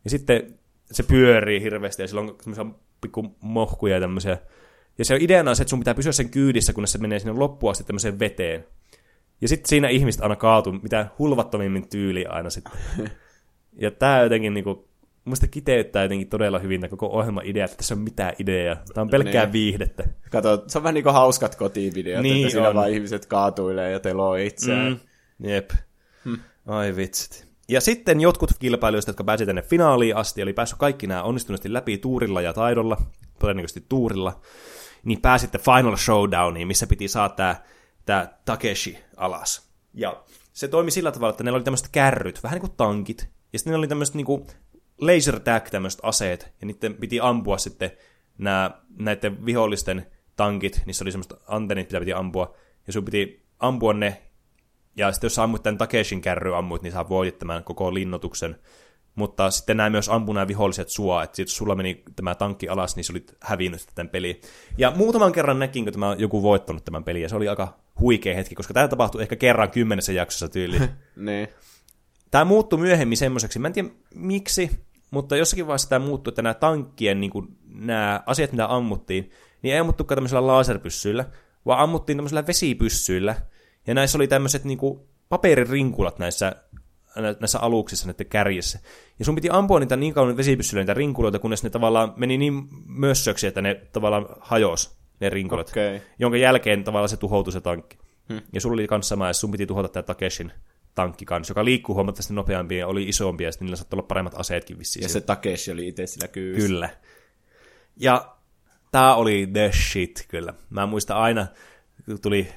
Ja sitten se pyörii hirveästi ja sillä on semmoisia pikku mohkuja ja tämmöisiä. Ja se ideana on se, että sun pitää pysyä sen kyydissä, kunnes se menee sinne loppuun asti tämmöiseen veteen. Ja sitten siinä ihmiset aina kaatuu, mitä hulvattomimmin tyyli aina sitten. Ja tää jotenkin niinku, musta kiteyttää jotenkin todella hyvin tää koko ohjelman idea, että tässä on mitään ideaa. Tää on pelkkää niin viihdettä. Kato, se on vähän niinku hauskat kotivideot, niin että siinä vaan ihmiset kaatuilee ja teloo itseään. Mm. Jep. Hmm. Ai vitsit. Ja sitten jotkut kilpailijoista, jotka pääsi tänne finaaliin asti, eli päässyt kaikki nämä onnistuneesti läpi tuurilla ja taidolla, todennäköisesti tuurilla, niin pääsi sitten Final Showdowniin, missä piti saada tämä, tämä Takeshi alas. Ja se toimi sillä tavalla, että neillä oli tämmöiset kärryt, vähän niin kuin tankit, ja sitten ne oli tämmöiset niin kuin laser tag tämmöiset aseet, ja niiden piti ampua sitten nämä, näiden vihollisten tankit, niissä oli semmoiset antennit, mitä piti ampua, ja sun piti ampua ne. Ja sitten jos sä ammuit tämän Takeshin kärryä ammuit, niin sä voitit tämän koko linnoituksen. Mutta sitten nämä myös ampuu nämä viholliset sua. Että jos sulla meni tämä tankki alas, niin sä olit hävinnyt tämän peliin. Ja muutaman kerran näkinkö tämä joku voittanut tämän pelin. Ja se oli aika huikea hetki, koska tämä tapahtui ehkä kerran kymmenessä jaksossa tyyliin. Niin. Tämä muuttui myöhemmin semmoiseksi. Mä en tiedä miksi, mutta jossakin vaiheessa tämä muuttui, että nämä tankkien niin kuin, nämä asiat, mitä ammuttiin, niin ei ammuttukaan tämmöisellä laserpyssyillä, vaan ammuttiin tämmöisellä vesipyssyillä. Ja näissä oli tämmöiset niinku paperirinkulat näissä, näissä aluksissa, näiden kärjissä. Ja sun piti ampua niitä niin kauan vesipyssyillä niitä rinkuloita, kunnes ne tavallaan meni niin mössöksi, että ne tavallaan hajosi, ne rinkulat. Okay. Jonka jälkeen tavallaan se tuhoutui se tankki. Hmm. Ja sulla oli kanssa sama, ja sun piti tuhota tämä Takeshin tankki kanssa, joka liikkuu huomattavasti nopeampi ja oli isompi, ja sitten niillä saattoi olla paremmat aseetkin vissiin. Ja se Takeshi oli itse sillä kyyssä. Kyllä. Ja tää oli the shit, kyllä. Mä muistan aina, tuli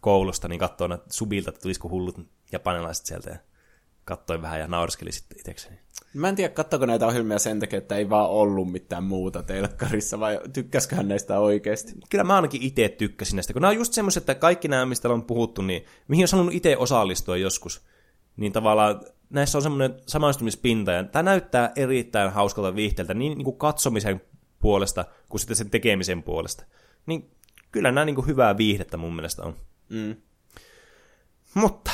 koulusta, niin katsoin subilta, että tulisiko hullut japanilaiset sieltä, ja katsoin vähän ja nauraskelin sitten itsekseni. Mä en tiedä, katsoiko näitä ohjelmia sen takia, että ei vaan ollut mitään muuta telkkarissa, vai tykkäsköhän näistä oikeasti? Kyllä mä ainakin itse tykkäsin näistä, kun nämä on just semmoiset, että kaikki nämä, mistä on puhuttu, niin mihin on sanonut itse osallistua joskus, niin tavallaan näissä on semmoinen samaistumispinta, ja tämä näyttää erittäin hauskalta viihteeltä, niin, niin kuin katsomisen puolesta, kuin sitten sen tekemisen puolesta. Niin kyllä nämä niin kuin hyvää viihdettä mun mielestä on. Mm. Mutta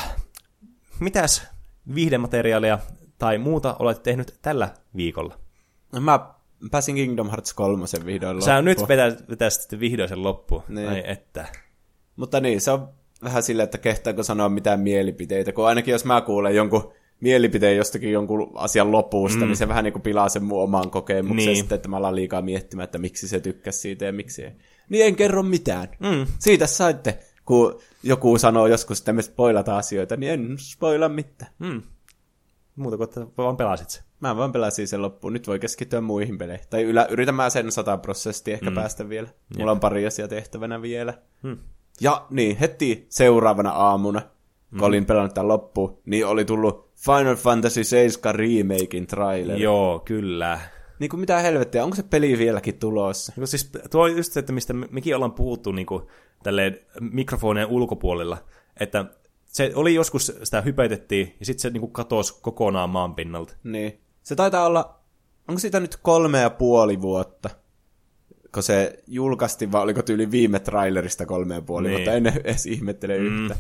mitäs viihdemateriaalia tai muuta olet tehnyt tällä viikolla? Mä pääsin Kingdom Hearts kolme vihdoin loppuun. Sä nyt vetäisit sitten vihdoin sen loppuun. Niin. Ai että. Mutta niin, se on vähän silleen, että kehtaako sanoa mitään mielipiteitä, kun ainakin jos mä kuulen jonkun mielipiteen jostakin jonkun asian lopusta, mm. niin se vähän niin kuin pilaa sen mun oman kokemuksen niin. Sitten, että mä alan liikaa miettimään, että miksi se tykkäsi siitä ja miksi ei. Niin en kerro mitään. Mm. Siitä saitte, kun joku sanoo joskus, että me spoilataan asioita, niin en spoila mitään. Mm. Muuta kuin, että vaan pelasit se. Mä vaan pelasin sen loppuun. Nyt voi keskittyä muihin peleihin. Tai ylä, yritän mä sen sataprosenttisesti ehkä mm. päästä vielä. Mulla Jep. on pari asiaa tehtävänä vielä. Mm. Ja niin, heti seuraavana aamuna, kun mm. olin pelannut tämän loppuun, niin oli tullut Final Fantasy seitsemän remakein traileri. Joo, kyllä. Niin kuin mitä helvettiä, onko se peli vieläkin tulossa? Niin, siis, tuo on just se, että mistä mekin ollaan puhuttu niin kuin, tälleen mikrofonien ulkopuolella, että se oli joskus, sitä hypetettiin, ja sitten se niin kuin katosi kokonaan maan pinnalta. Niin. Se taitaa olla, onko siitä nyt kolme ja puoli vuotta? Kun se julkaistiin, vai oliko tyyli viime trailerista kolme ja puoli niin. vuotta? En edes ihmettele mm. yhtä.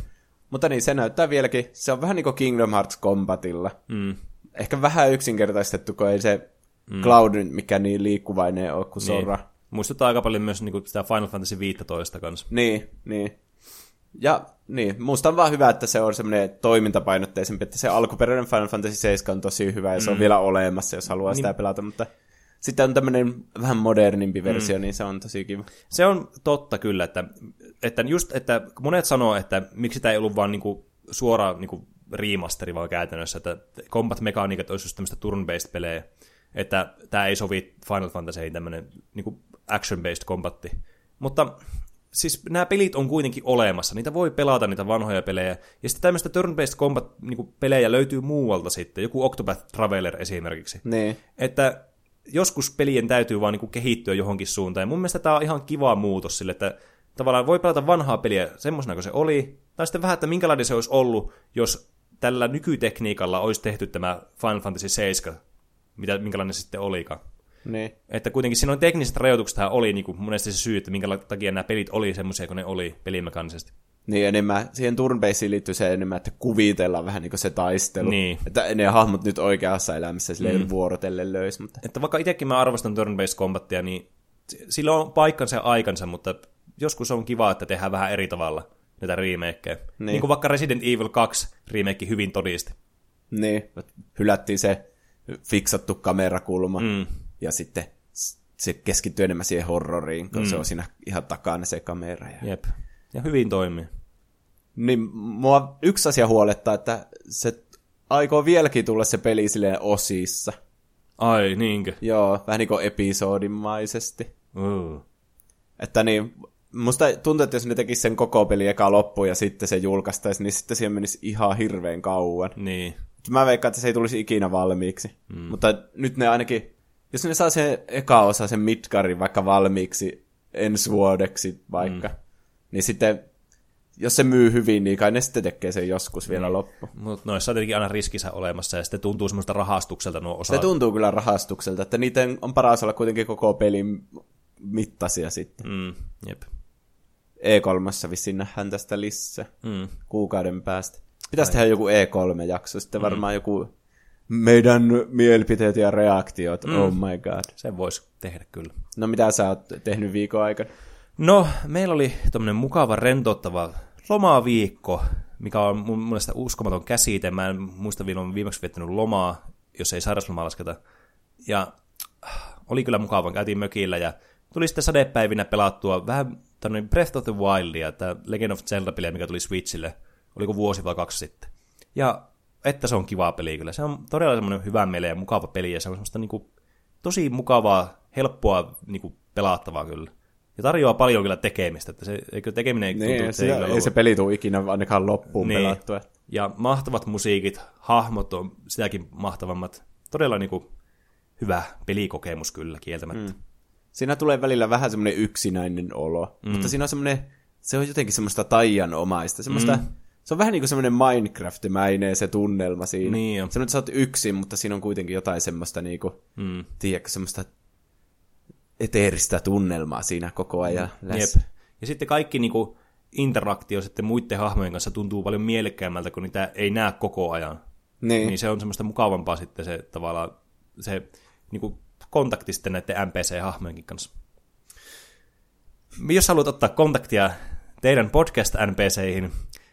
Mutta niin, se näyttää vieläkin, se on vähän niin kuin Kingdom Hearts Combatilla. Mm. Ehkä vähän yksinkertaistettu, kun ei se mm. Cloud, mikä niin liikkuvainen ole kuin niin. Sora. Muistuttaa aika paljon myös niin kuin sitä Final Fantasy viisitoista kanssa. Niin, niin. Ja niin, musta on vaan hyvä, että se on semmoinen toimintapainotteisempi, että se alkuperäinen Final Fantasy seitsemän on tosi hyvä ja se on mm. vielä olemassa, jos haluaa niin. sitä pelata, mutta sitten on tämmöinen vähän modernimpi versio, mm. niin se on tosi kiva. Se on totta kyllä, että, että just, että monet sanoo, että miksi tämä ei ollut vaan niinku suoraan niinku remasteri vaan käytännössä, että combat-mekaniikat olisi just tämmöistä turn-based pelejä, että tämä ei sovi Final Fantasyin tämmöinen niinku action-based combatti, mutta siis nämä pelit on kuitenkin olemassa, niitä voi pelata, niitä vanhoja pelejä, ja sitten tämmöistä turn-based combat-pelejä löytyy muualta sitten, joku Octopath Traveler esimerkiksi. Niin. Että joskus pelien täytyy vaan niinku kehittyä johonkin suuntaan, ja mun mielestä tämä on ihan kiva muutos sille, että tavallaan voi pelata vanhaa peliä semmoisena kuin se oli, tai sitten vähän, että minkälainen se olisi ollut, jos tällä nykytekniikalla olisi tehty tämä Final Fantasy seitsemän, mitä, minkälainen se sitten olikaan. Niin. Että kuitenkin siinä on tekniset rajoitukset, oli niin kuin monesti se syy, että minkä takia nämä pelit oli semmoisia, kun ne oli pelimekaanisesti. Niin, enemmän siihen turn-baseen liittyy se enemmän, että kuvitellaan vähän niin kuin se taistelu. Niin. Että ne hahmot nyt oikeassa elämässä silleen mm. vuorotellen löisi. Mutta että vaikka itsekin mä arvostan turn-based combattia, niin sillä on paikkansa ja aikansa, mutta joskus on kiva, että tehdään vähän eri tavalla näitä remakeja. Niin. Niin kuin vaikka Resident Evil kaksi remake hyvin todisti. Niin, hylättiin se fiksattu kamerakulma. Mm. Ja sitten se keskittyy enemmän siihen horroriin, kun mm. se on siinä ihan takana se kamera. Ja Jep. ja hyvin toimii. Niin, mua yksi asia huolettaa, että se aikoo vieläkin tulla se peli silleen osissa. Ai, niinkö? Joo, vähän niin kuin episodimaisesti. Uh. Että niin, musta tuntuu, että jos ne tekisi sen koko peli eka loppuun ja sitten se julkaistaisi, niin sitten siihen menisi ihan hirveän kauan. Niin. Mä veikkaan, että se ei tulisi ikinä valmiiksi. Mm. Mutta nyt ne ainakin, jos ne saa sen eka osa, sen Midgarin vaikka valmiiksi ensi vuodeksi vaikka, mm. niin sitten, jos se myy hyvin, niin kai ne sitten tekee sen joskus vielä mm. loppu. Mutta noissa on tietenkin aina riskissä olemassa, ja sitten tuntuu semmoista rahastukselta nuo osa. Se tuntuu kyllä rahastukselta, että niitä on paras olla kuitenkin koko pelin mittaisia sitten. Mm. Jep. E kolme vissiin nähdään tästä lisää mm. kuukauden päästä. Pitäisi tehdä joku E kolme -jakso, sitten mm. varmaan joku meidän mielipiteet ja reaktiot, mm. oh my god. Sen voisi tehdä kyllä. No mitä sä oot tehnyt viikon aikana? No, meillä oli tommonen mukava, rentouttava lomaviikko, mikä on mun mielestä uskomaton käsite. Mä en muista vielä, olen viimeksi viettänyt lomaa, jos ei sairauslomaa lasketa. Ja oli kyllä mukava, käytiin mökillä ja tuli sitten sadepäivinä pelattua vähän tämmöinen Breath of the Wildia, tämä Legend of Zelda-peliä, mikä tuli Switchille, oliko vuosi vai kaksi sitten. Ja että se on kiva peli kyllä. Se on todella semmoinen hyvä mieleen ja mukava peli, ja se on semmoista niin kuin tosi mukavaa, helppoa niin kuin pelaattavaa kyllä. Ja tarjoaa paljon kyllä tekemistä, että se eikö tekeminen ei niin, tuntuu. Se, ei ollut. Se peli tule ikinä ainakaan loppuun niin. pelattua. Ja mahtavat musiikit, hahmot on sitäkin mahtavammat. Todella niin kuin hyvä pelikokemus kyllä, kieltämättä. Mm. Siinä tulee välillä vähän semmoinen yksinäinen olo, mm. mutta siinä on semmoinen, se on jotenkin semmoista taianomaista, semmoista. Mm. Se on vähän niin kuin semmoinen Minecraft-mäinen se tunnelma siinä. Niin jo. Sä nyt sä oot yksin, mutta siinä on kuitenkin jotain semmoista niinku, mm. tiedätkö, semmoista eteeristä tunnelmaa siinä koko ajan. Mm. Jep. Ja sitten kaikki niinku interaktio sitten muiden hahmojen kanssa tuntuu paljon mielekkäämmältä, kun niitä ei näe koko ajan. Niin. Niin se on semmoista mukavampaa sitten se tavallaan se niinku kontakti sitten näiden N P C-hahmojenkin kanssa. Jos haluat ottaa kontaktia teidän podcast-N P C-ihin,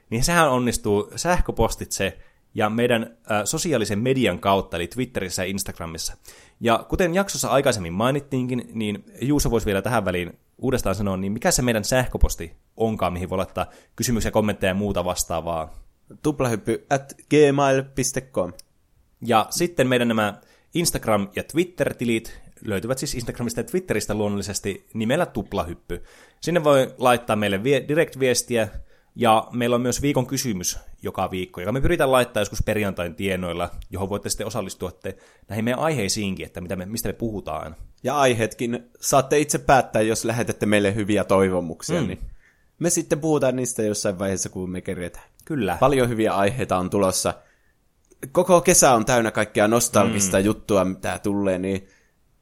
niin sehän onnistuu sähköpostitse ja meidän äh, sosiaalisen median kautta, eli Twitterissä ja Instagramissa. Ja kuten jaksossa aikaisemmin mainittiinkin, niin Juuso voisi vielä tähän väliin uudestaan sanoa, niin mikä se meidän sähköposti onkaan, mihin voi laittaa kysymyksiä, kommentteja ja muuta vastaavaa. Tuplahyppy at gmail piste com. Ja sitten meidän nämä Instagram- ja Twitter-tilit löytyvät siis Instagramista ja Twitteristä luonnollisesti nimellä Tuplahyppy. Sinne voi laittaa meille vie- direct-viestiä, ja meillä on myös viikon kysymys joka viikko, joka me pyritään laittaa joskus perjantain tienoilla, johon voitte sitten osallistua te näihin meidän aiheisiinkin, että mitä me, mistä me puhutaan. Ja aiheetkin saatte itse päättää, jos lähetätte meille hyviä toivomuksia, mm. niin me sitten puhutaan niistä jossain vaiheessa, kun me kerretään. Kyllä. Paljon hyviä aiheita on tulossa. Koko kesä on täynnä kaikkea nostalgista mm. juttua, mitä tulee, niin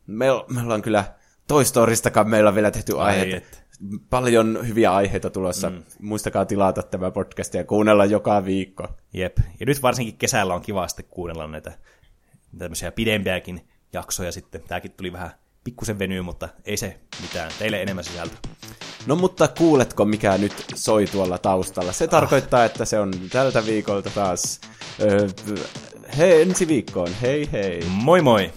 me, me ollaan kyllä Toy Storystakaan meillä on vielä tehty aiheita. Paljon hyviä aiheita tulossa. Mm. Muistakaa tilata tämä podcast ja kuunnella joka viikko. Jep. Ja nyt varsinkin kesällä on kiva sitten kuunnella näitä tämmöisiä pidempiäkin jaksoja sitten. Tämäkin tuli vähän pikkusen venyy, mutta ei se mitään. Teille enemmän sisältöä. No mutta kuuletko, mikä nyt soi tuolla taustalla? Se ah. tarkoittaa, että se on tältä viikolta taas. Öö, hei ensi viikkoon. Hei hei. Moi moi.